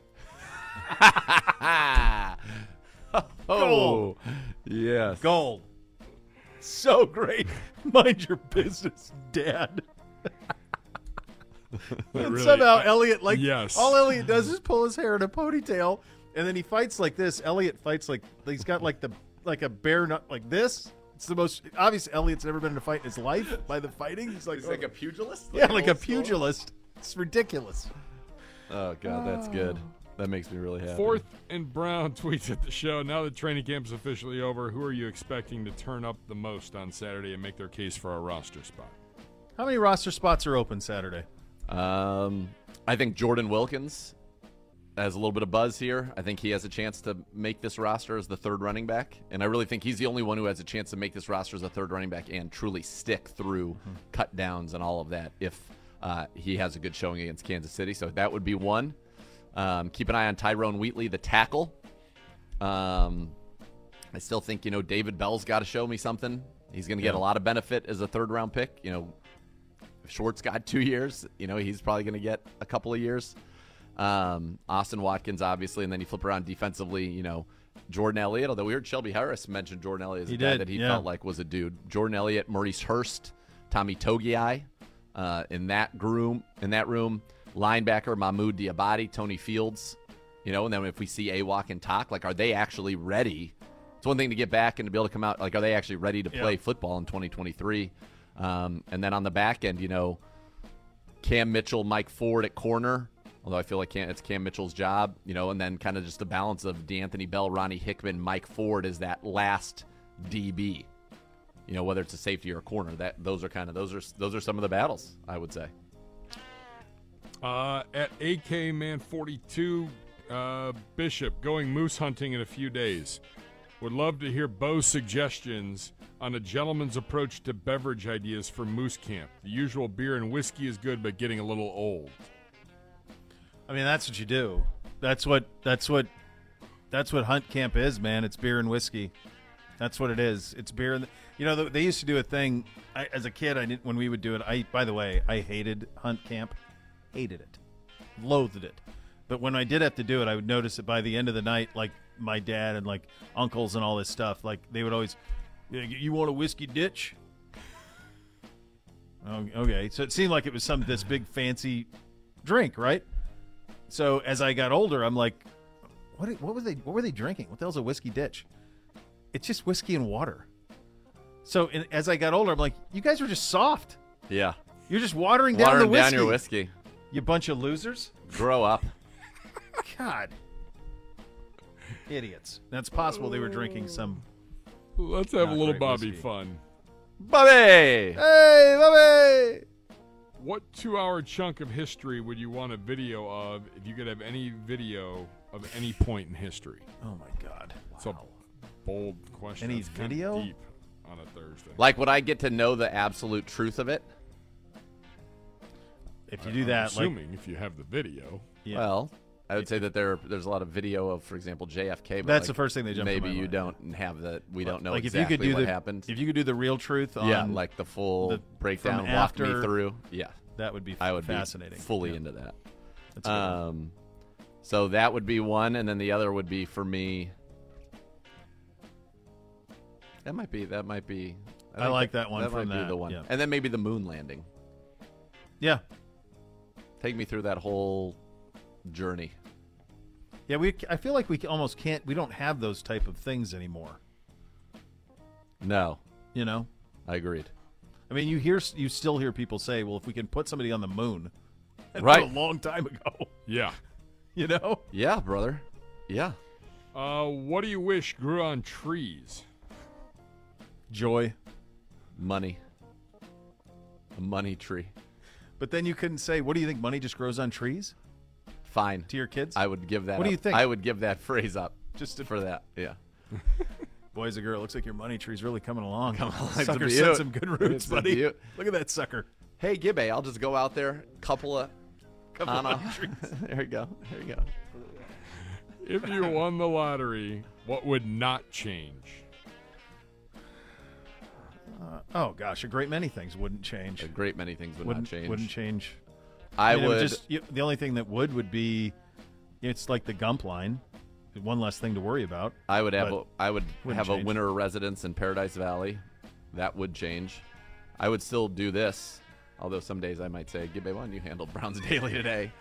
Gold. Oh, yes. Gold. So great. "Mind your business, Dad." And really, somehow Elliott, like, yes. all Elliott does is pull his hair in a ponytail, and then he fights like this. Elliott fights like he's got like the like a bear nut like this. It's the most obvious Elliott's never been in a fight in his life by the fighting. He's like, he's oh. like a pugilist. Like yeah, like a pugilist. Soul. It's ridiculous. Oh God, that's good. That makes me really happy. Fourth and Brown tweets at the show. Now that training camp is officially over, who are you expecting to turn up the most on Saturday and make their case for a roster spot? How many roster spots are open Saturday? Um, I think Jordan Wilkins has a little bit of buzz here. I think he has a chance to make this roster as the third running back, and I really think he's the only one who has a chance to make this roster as a third running back and truly stick through mm-hmm. cut downs and all of that if uh, he has a good showing against Kansas City. So that would be one. Um, keep an eye on Tyrone Wheatley, the tackle. Um, I still think, you know, David Bell's got to show me something. He's going to yeah. get a lot of benefit as a third round pick, you know. If Schwartz got two years, you know, he's probably going to get a couple of years. Um, Austin Watkins, obviously, and then you flip around defensively, you know, Jordan Elliott, although we heard Shelby Harris mention Jordan Elliott as he a guy that he yeah. felt like was a dude. Jordan Elliott, Maurice Hurst, Tommy Togiai uh, in that room, in that room, linebacker Mahmoud Diabati, Tony Fields, you know, and then if we see Awok and Tok, like, are they actually ready? It's one thing to get back and to be able to come out, like, are they actually ready to play yeah. football in twenty twenty-three? Um, and then on the back end, you know, Cam Mitchell, Mike Ford at corner, although I feel like Cam, it's Cam Mitchell's job, you know, and then kind of just the balance of DeAnthony Bell, Ronnie Hickman, Mike Ford is that last D B, you know, whether it's a safety or a corner. That those are kind of those are those are some of the battles, I would say. Uh, at A K Man forty-two, uh, Bishop going moose hunting in a few days. Would love to hear Bo's suggestions on a gentleman's approach to beverage ideas for moose camp. The usual beer and whiskey is good, but getting a little old. I mean, that's what you do. That's what that's what that's what hunt camp is, man. It's beer and whiskey. That's what it is. It's beer. And, you know, they used to do a thing. I, as a kid, I didn't when we would do it. I, by the way, I hated hunt camp, hated it, loathed it. But when I did have to do it, I would notice that by the end of the night, like, my dad and like uncles and all this stuff, like they would always, "You want a whiskey ditch?" Okay, so it seemed like it was some this big fancy drink, right? So as I got older, I'm like, what what were they what were they drinking? What the hell's a whiskey ditch? It's just whiskey and water. So in, as I got older, I'm like, you guys were just soft. Yeah, you're just watering down watering the whiskey. Down your whiskey, you bunch of losers. Grow up. God. Idiots. That's possible they were drinking some. Let's have a little Bobby whiskey. Fun. Bobby! Hey, Bobby! What two-hour chunk of history would you want a video of if you could have any video of any point in history? Oh, my God. It's wow. a bold question. Any video? Deep on a Thursday. Like, would I get to know the absolute truth of it? If you do I'm that, assuming like, if you have the video. Yeah. Well... I would say that there there's a lot of video of, for example, J F K. But that's like, the first thing they jump. Maybe you don't have the we don't know like exactly if you could do what the, happened. If you could do the real truth, on yeah, like the full the, breakdown, walk me through. Yeah, that would be I would fascinating. Be fully yeah. into that. That's um, cool. So that would be one, and then the other would be for me. That might be that might be. I, I like that, that one. That from might that. Be the one, yeah. And then maybe the moon landing. Yeah. Take me through that whole. journey. Yeah, we. I feel like we almost can't. We don't have those type of things anymore. No, you know, I agreed. I mean, you hear, you still hear people say, "Well, if we can put somebody on the moon," right? A long time ago. Yeah, you know. Yeah, brother. Yeah. Uh, what do you wish grew on trees? Joy, money, a money tree. But then you couldn't say, "What do you think? Money just grows on trees?" Fine. To your kids? I would give that. What up. do you think? I would give that phrase up just to, for that. Yeah. Boys and girl, looks like your money tree's really coming along. Come on, sucker sent some good roots, buddy. Look at that sucker. Hey, Gibbe, I'll just go out there, couple of, couple of money trees. There you go. There you go. If you won the lottery, what would not change? Uh, oh gosh, a great many things wouldn't change. A great many things would wouldn't, not change. Wouldn't change. I, I mean, would. Just, you, the only thing that would would be, it's like the Gump line. One less thing to worry about. I would have a, I would have change. a winter residence in Paradise Valley. That would change. I would still do this, although some days I might say, Gibbe, why don't you handle Browns Daily today?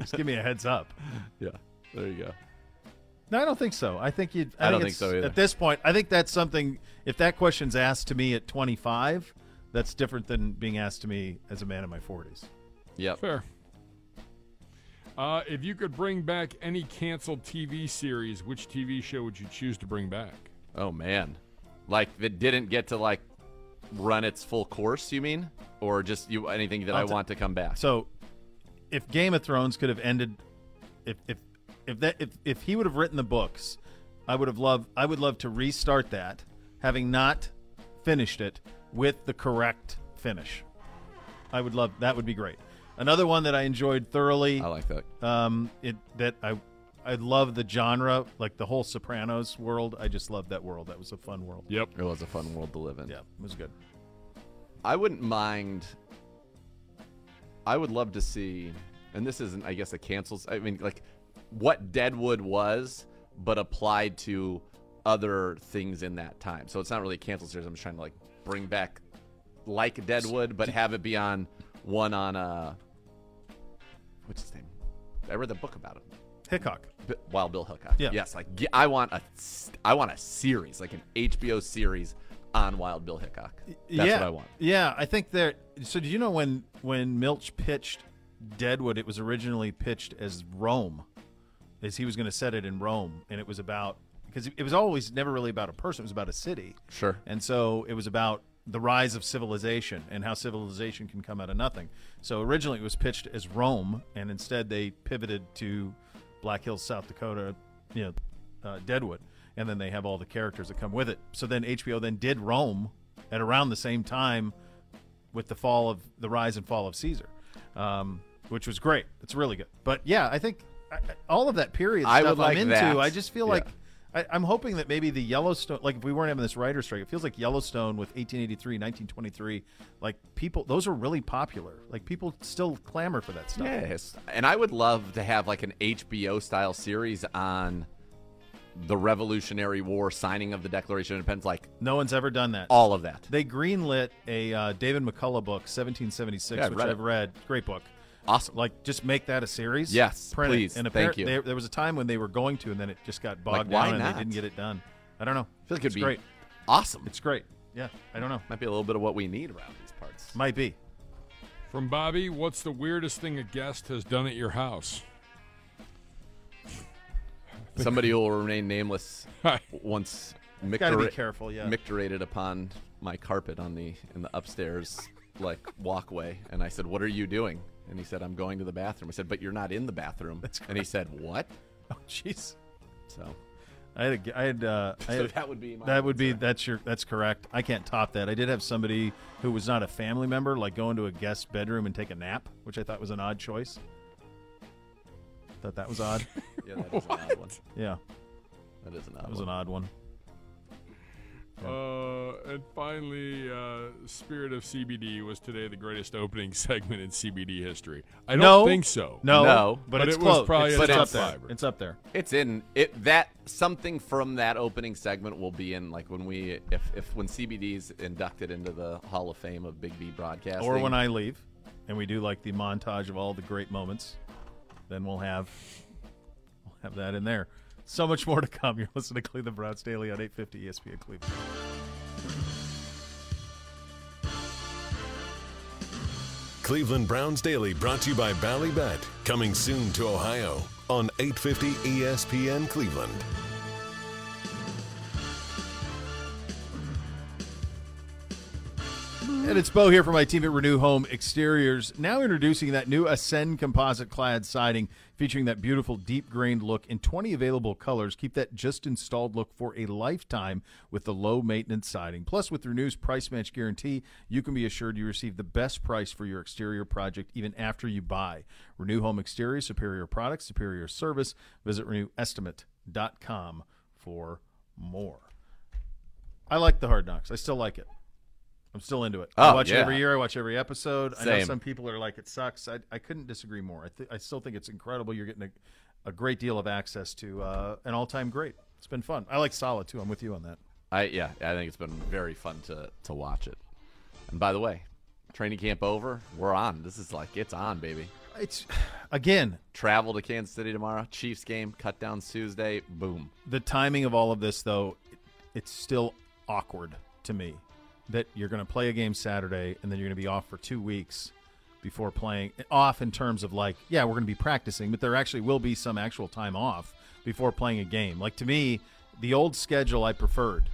Just give me a heads up. Yeah, there you go. No, I don't think so. I think you. I, I don't think, think so either. At this point, I think that's something. If that question's asked to me at twenty-five, that's different than being asked to me as a man in my forties. Yeah, fair. Uh, if you could bring back any canceled T V series, which T V show would you choose to bring back? Oh, man. Like, that didn't get to, like, run its full course, you mean? Or just you anything that I'll I want to come back? So, if Game of Thrones could have ended, if if if that if, if he would have written the books, I would have loved, I would love to restart that, having not finished it, with the correct finish. I would love, that would be great. Another one that I enjoyed thoroughly. I like that. Um, it that I, I love the genre, like the whole Sopranos world. I just loved that world. That was a fun world. Yep, it was a fun world to live in. Yeah, it was good. I wouldn't mind. I would love to see, and this isn't, I guess, a cancels. I mean, like what Deadwood was, but applied to other things in that time. So it's not really a cancel series. I'm just trying to like bring back like Deadwood, but have it be on one on a. What's his name? I read the book about him. Hickok. B- Wild Bill Hickok. Yeah. Yes. Like I want a, I want a series, like an H B O series on Wild Bill Hickok. That's yeah. what I want. Yeah. I think there. So do you know when when Milch pitched Deadwood, it was originally pitched as Rome, as he was going to set it in Rome, and it was about, because it was always never really about a person, it was about a city. Sure. And so it was about the rise of civilization and how civilization can come out of nothing. So originally it was pitched as Rome, and instead they pivoted to Black Hills, South Dakota, you know, uh, Deadwood, and then they have all the characters that come with it. So then H B O then did Rome at around the same time with the fall of the rise and fall of Caesar, um, which was great. It's really good. But yeah, I think I, all of that period I stuff would like I'm into. That. I just feel yeah. like. I, I'm hoping that maybe the Yellowstone, like if we weren't having this writer's strike, it feels like Yellowstone with eighteen eighty-three, nineteen twenty-three, like people, those are really popular. Like people still clamor for that stuff. Yes, and I would love to have like an H B O style series on the Revolutionary War, signing of the Declaration of Independence. Like no one's ever done that. All of that. They greenlit a uh, David McCullough book, seventeen seventy-six, yeah, which read I've it. read. Great book. Awesome. Like, just make that a series. Yes, print please. It. And Thank you. They, there was a time when they were going to, and then it just got bogged like, why down, not? and they didn't get it done. I don't know. I feel like it's it'd great. Be awesome. It's great. Yeah, I don't know. Might be a little bit of what we need around these parts. Might be. From Bobby, what's the weirdest thing a guest has done at your house? Somebody will remain nameless. Once mictura- gotta be careful, yeah. micturated upon my carpet on the in the upstairs like walkway, and I said, "What are you doing?" And he said, "I'm going to the bathroom." I said, "But you're not in the bathroom." That's and he said, "What?" Oh, jeez. So, I had, a, I had, uh, I had so that would be my that would be answer. that's your that's correct. I can't top that. I did have somebody who was not a family member, like go into a guest's bedroom and take a nap, which I thought was an odd choice. Thought that was odd. Yeah, that is an odd one. Yeah, that is an odd. That was one. an odd one. Uh, and finally, uh, Spirit of C B D was today the greatest opening segment in C B D history. I don't no, think so. No, no, but, but it's it close. was probably it's, a top it's up five. There. It's up there. It's in it. That something from that opening segment will be in like when we if if when C B D's inducted into the Hall of Fame of Big B broadcasting, or when I leave, and we do like the montage of all the great moments. then we'll have we'll have that in there. So much more to come. You're listening to Cleveland Browns Daily on eight fifty E S P N Cleveland. Cleveland Browns Daily brought to you by BallyBet. Coming soon to Ohio on eight fifty E S P N Cleveland. And it's Bo here for my team at Renew Home Exteriors. Now introducing that new Ascend composite clad siding featuring that beautiful deep-grained look in twenty available colors. Keep that just-installed look for a lifetime with the low-maintenance siding. Plus, with Renew's price match guarantee, you can be assured you receive the best price for your exterior project even after you buy. Renew Home Exteriors, superior products, superior service. Visit renew estimate dot com for more. I like the Hard Knocks. I still like it. I'm still into it. Oh, I watch yeah. it every year. I watch every episode. Same. I know some people are like, it sucks. I, I couldn't disagree more. I, th- I still think it's incredible. You're getting a, a great deal of access to uh, an all-time great. It's been fun. I like Solid, too. I'm with you on that. I Yeah, I think it's been very fun to, to watch it. And by the way, training camp over. We're on. This is like, it's on, baby. It's again. Travel to Kansas City tomorrow. Chiefs game. Cut down Tuesday. Boom. The timing of all of this, though, it, it's still awkward to me. That you're going to play a game Saturday and then you're going to be off for two weeks before playing. Off in terms of like, yeah, we're going to be practicing, but there actually will be some actual time off before playing a game. Like, to me, the old schedule I preferred.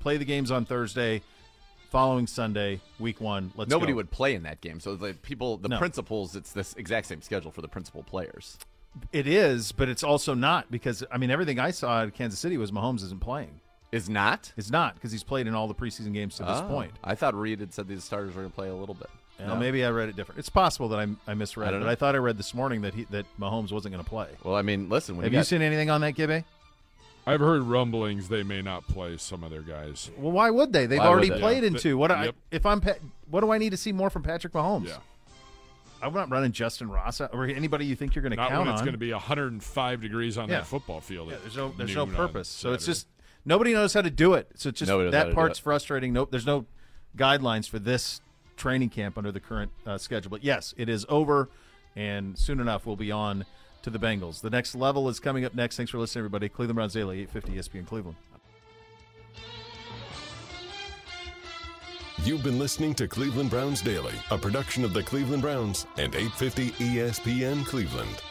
Play the games on Thursday, following Sunday, week one, let's Nobody go. would play in that game. So the people, the no. principals, it's this exact same schedule for the principal players. It is, but it's also not because, I mean, everything I saw at Kansas City was Mahomes isn't playing. Is not? Is not, because he's played in all the preseason games to this oh, point. I thought Reed had said these starters were going to play a little bit. Yeah. No, maybe I read it different. It's possible that I, I misread I don't it, know. But I thought I read this morning that he, that Mahomes wasn't going to play. Well, I mean, listen. When Have you, got... you seen anything on that, Gibby? I've heard rumblings they may not play some of their guys. Well, why would they? They've why already they? played yeah. in two. What, yep. I, if I'm pa- what do I need to see more from Patrick Mahomes? Yeah. I'm not running Justin Ross or anybody you think you're going to count on. Not when it's going to be one hundred five degrees on yeah. that football field. Yeah, there's no, there's no purpose. So it's just – nobody knows how to do it, so it's just Nobody that part's frustrating. No, there's no guidelines for this training camp under the current uh, schedule. But, yes, it is over, and soon enough we'll be on to the Bengals. The Next Level is coming up next. Thanks for listening, everybody. Cleveland Browns Daily, eight fifty E S P N Cleveland. You've been listening to Cleveland Browns Daily, a production of the Cleveland Browns and eight fifty E S P N Cleveland.